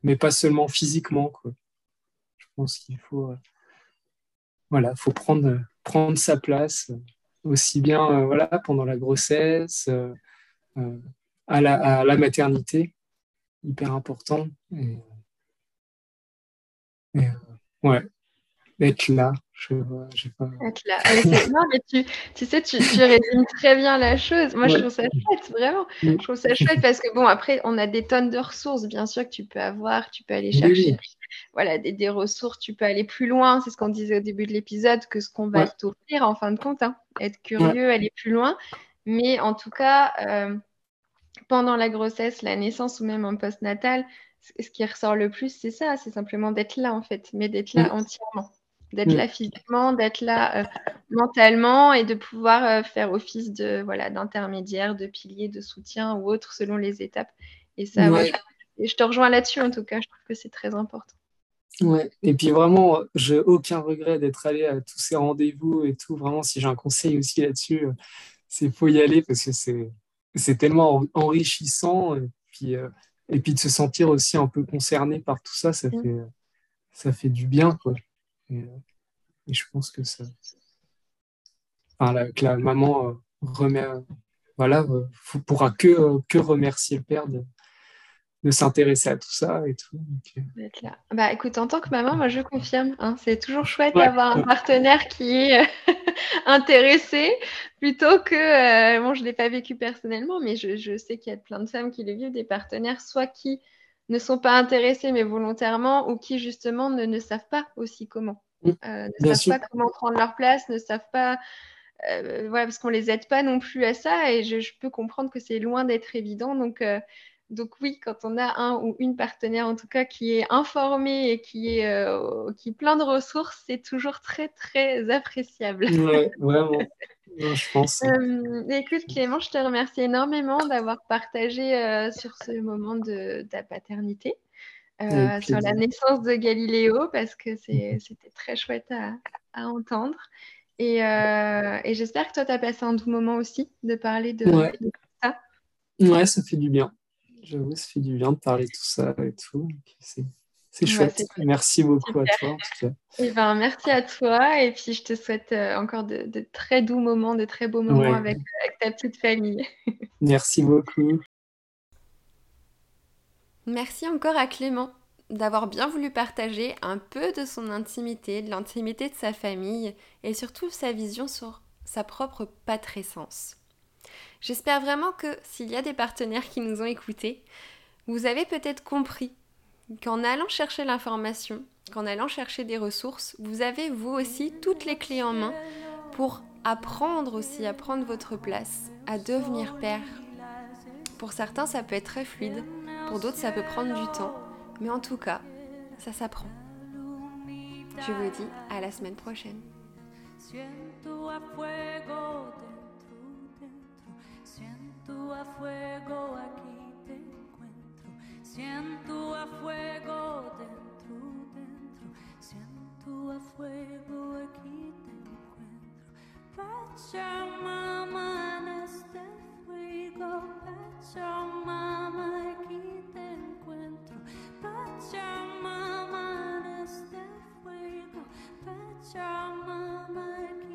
mais pas seulement physiquement, quoi. Je pense qu'il faut euh, voilà faut prendre euh, prendre sa place, euh, aussi bien euh, voilà pendant la grossesse, euh, euh, à la à la maternité, hyper important, et, et euh, ouais, être là. Je sais pas. Non, mais tu, tu sais, tu, tu résumes très bien la chose. Moi, ouais. je trouve ça chouette, vraiment. Je trouve ça chouette parce que, bon, après, on a des tonnes de ressources, bien sûr, que tu peux avoir, tu peux aller chercher. Oui. Voilà, des, des ressources, tu peux aller plus loin. C'est ce qu'on disait au début de l'épisode, que ce qu'on va ouais. t'offrir, en fin de compte, hein. Être curieux, ouais. aller plus loin. Mais en tout cas, euh, pendant la grossesse, la naissance ou même en postnatal, ce qui ressort le plus, c'est ça. C'est simplement d'être là, en fait, mais d'être là ouais. entièrement. D'être là physiquement, d'être là euh, mentalement, et de pouvoir euh, faire office de, voilà, d'intermédiaire, de pilier, de soutien ou autre selon les étapes. Et ça, ouais. Ouais, je, je te rejoins là-dessus, en tout cas, je trouve que c'est très important. Ouais. Et puis vraiment, j'ai aucun regret d'être allé à tous ces rendez-vous et tout. Vraiment, si j'ai un conseil aussi là-dessus, euh, c'est faut y aller, parce que c'est, c'est tellement enrichissant. Et puis, euh, et puis de se sentir aussi un peu concerné par tout ça, ça, mmh. fait, ça fait du bien, quoi. Et, et je pense que ça, enfin, la, que la maman euh, remet, euh, voilà, euh, pourra que, euh, que remercier le père de, de s'intéresser à tout ça et tout. Donc, euh... bah, écoute, en tant que maman, moi je confirme, hein, c'est toujours chouette ouais. d'avoir un partenaire qui est euh, intéressé, plutôt que, euh, bon, je ne l'ai pas vécu personnellement, mais je, je sais qu'il y a plein de femmes qui le vivent, des partenaires, soit qui ne sont pas intéressés mais volontairement, ou qui justement ne, ne savent pas aussi comment, euh, ne Bien savent sûr. pas comment prendre leur place, ne savent pas, euh, voilà, parce qu'on les aide pas non plus à ça, et je, je peux comprendre que c'est loin d'être évident, donc, euh, donc oui, quand on a un ou une partenaire en tout cas qui est informée et qui est, euh, qui est plein de ressources, c'est toujours très très appréciable. Ouais, vraiment. Non, je pense. Euh, écoute Clément, je te remercie énormément d'avoir partagé euh, sur ce moment de, de ta paternité, euh, sur la naissance de Galiléo, parce que c'est, c'était très chouette à, à entendre, et, euh, et j'espère que toi tu as passé un doux moment aussi de parler de, ouais. de ça. Ouais, ça fait du bien. J'avoue, ça fait du bien de parler tout ça et tout. C'est, c'est chouette. Ouais, c'est... Merci beaucoup Super. À toi. En tout cas. Eh ben, merci à toi. Et puis, je te souhaite encore de, de très doux moments, de très beaux moments ouais. avec, avec ta petite famille. Merci beaucoup. Merci encore à Clément d'avoir bien voulu partager un peu de son intimité, de l'intimité de sa famille et surtout sa vision sur sa propre patrescence. J'espère vraiment que s'il y a des partenaires qui nous ont écoutés, vous avez peut-être compris qu'en allant chercher l'information, qu'en allant chercher des ressources, vous avez vous aussi toutes les clés en main pour apprendre aussi à prendre votre place, à devenir père. Pour certains, ça peut être très fluide, pour d'autres, ça peut prendre du temps, mais en tout cas, ça s'apprend. Je vous dis à la semaine prochaine. Siento a fuego aquí te encuentro, siento a fuego dentro, dentro, siento a fuego aquí te encuentro. Pachamama en este fuego, Pachamama aquí te encuentro, Pachamama en este fuego, Pachamama aquí.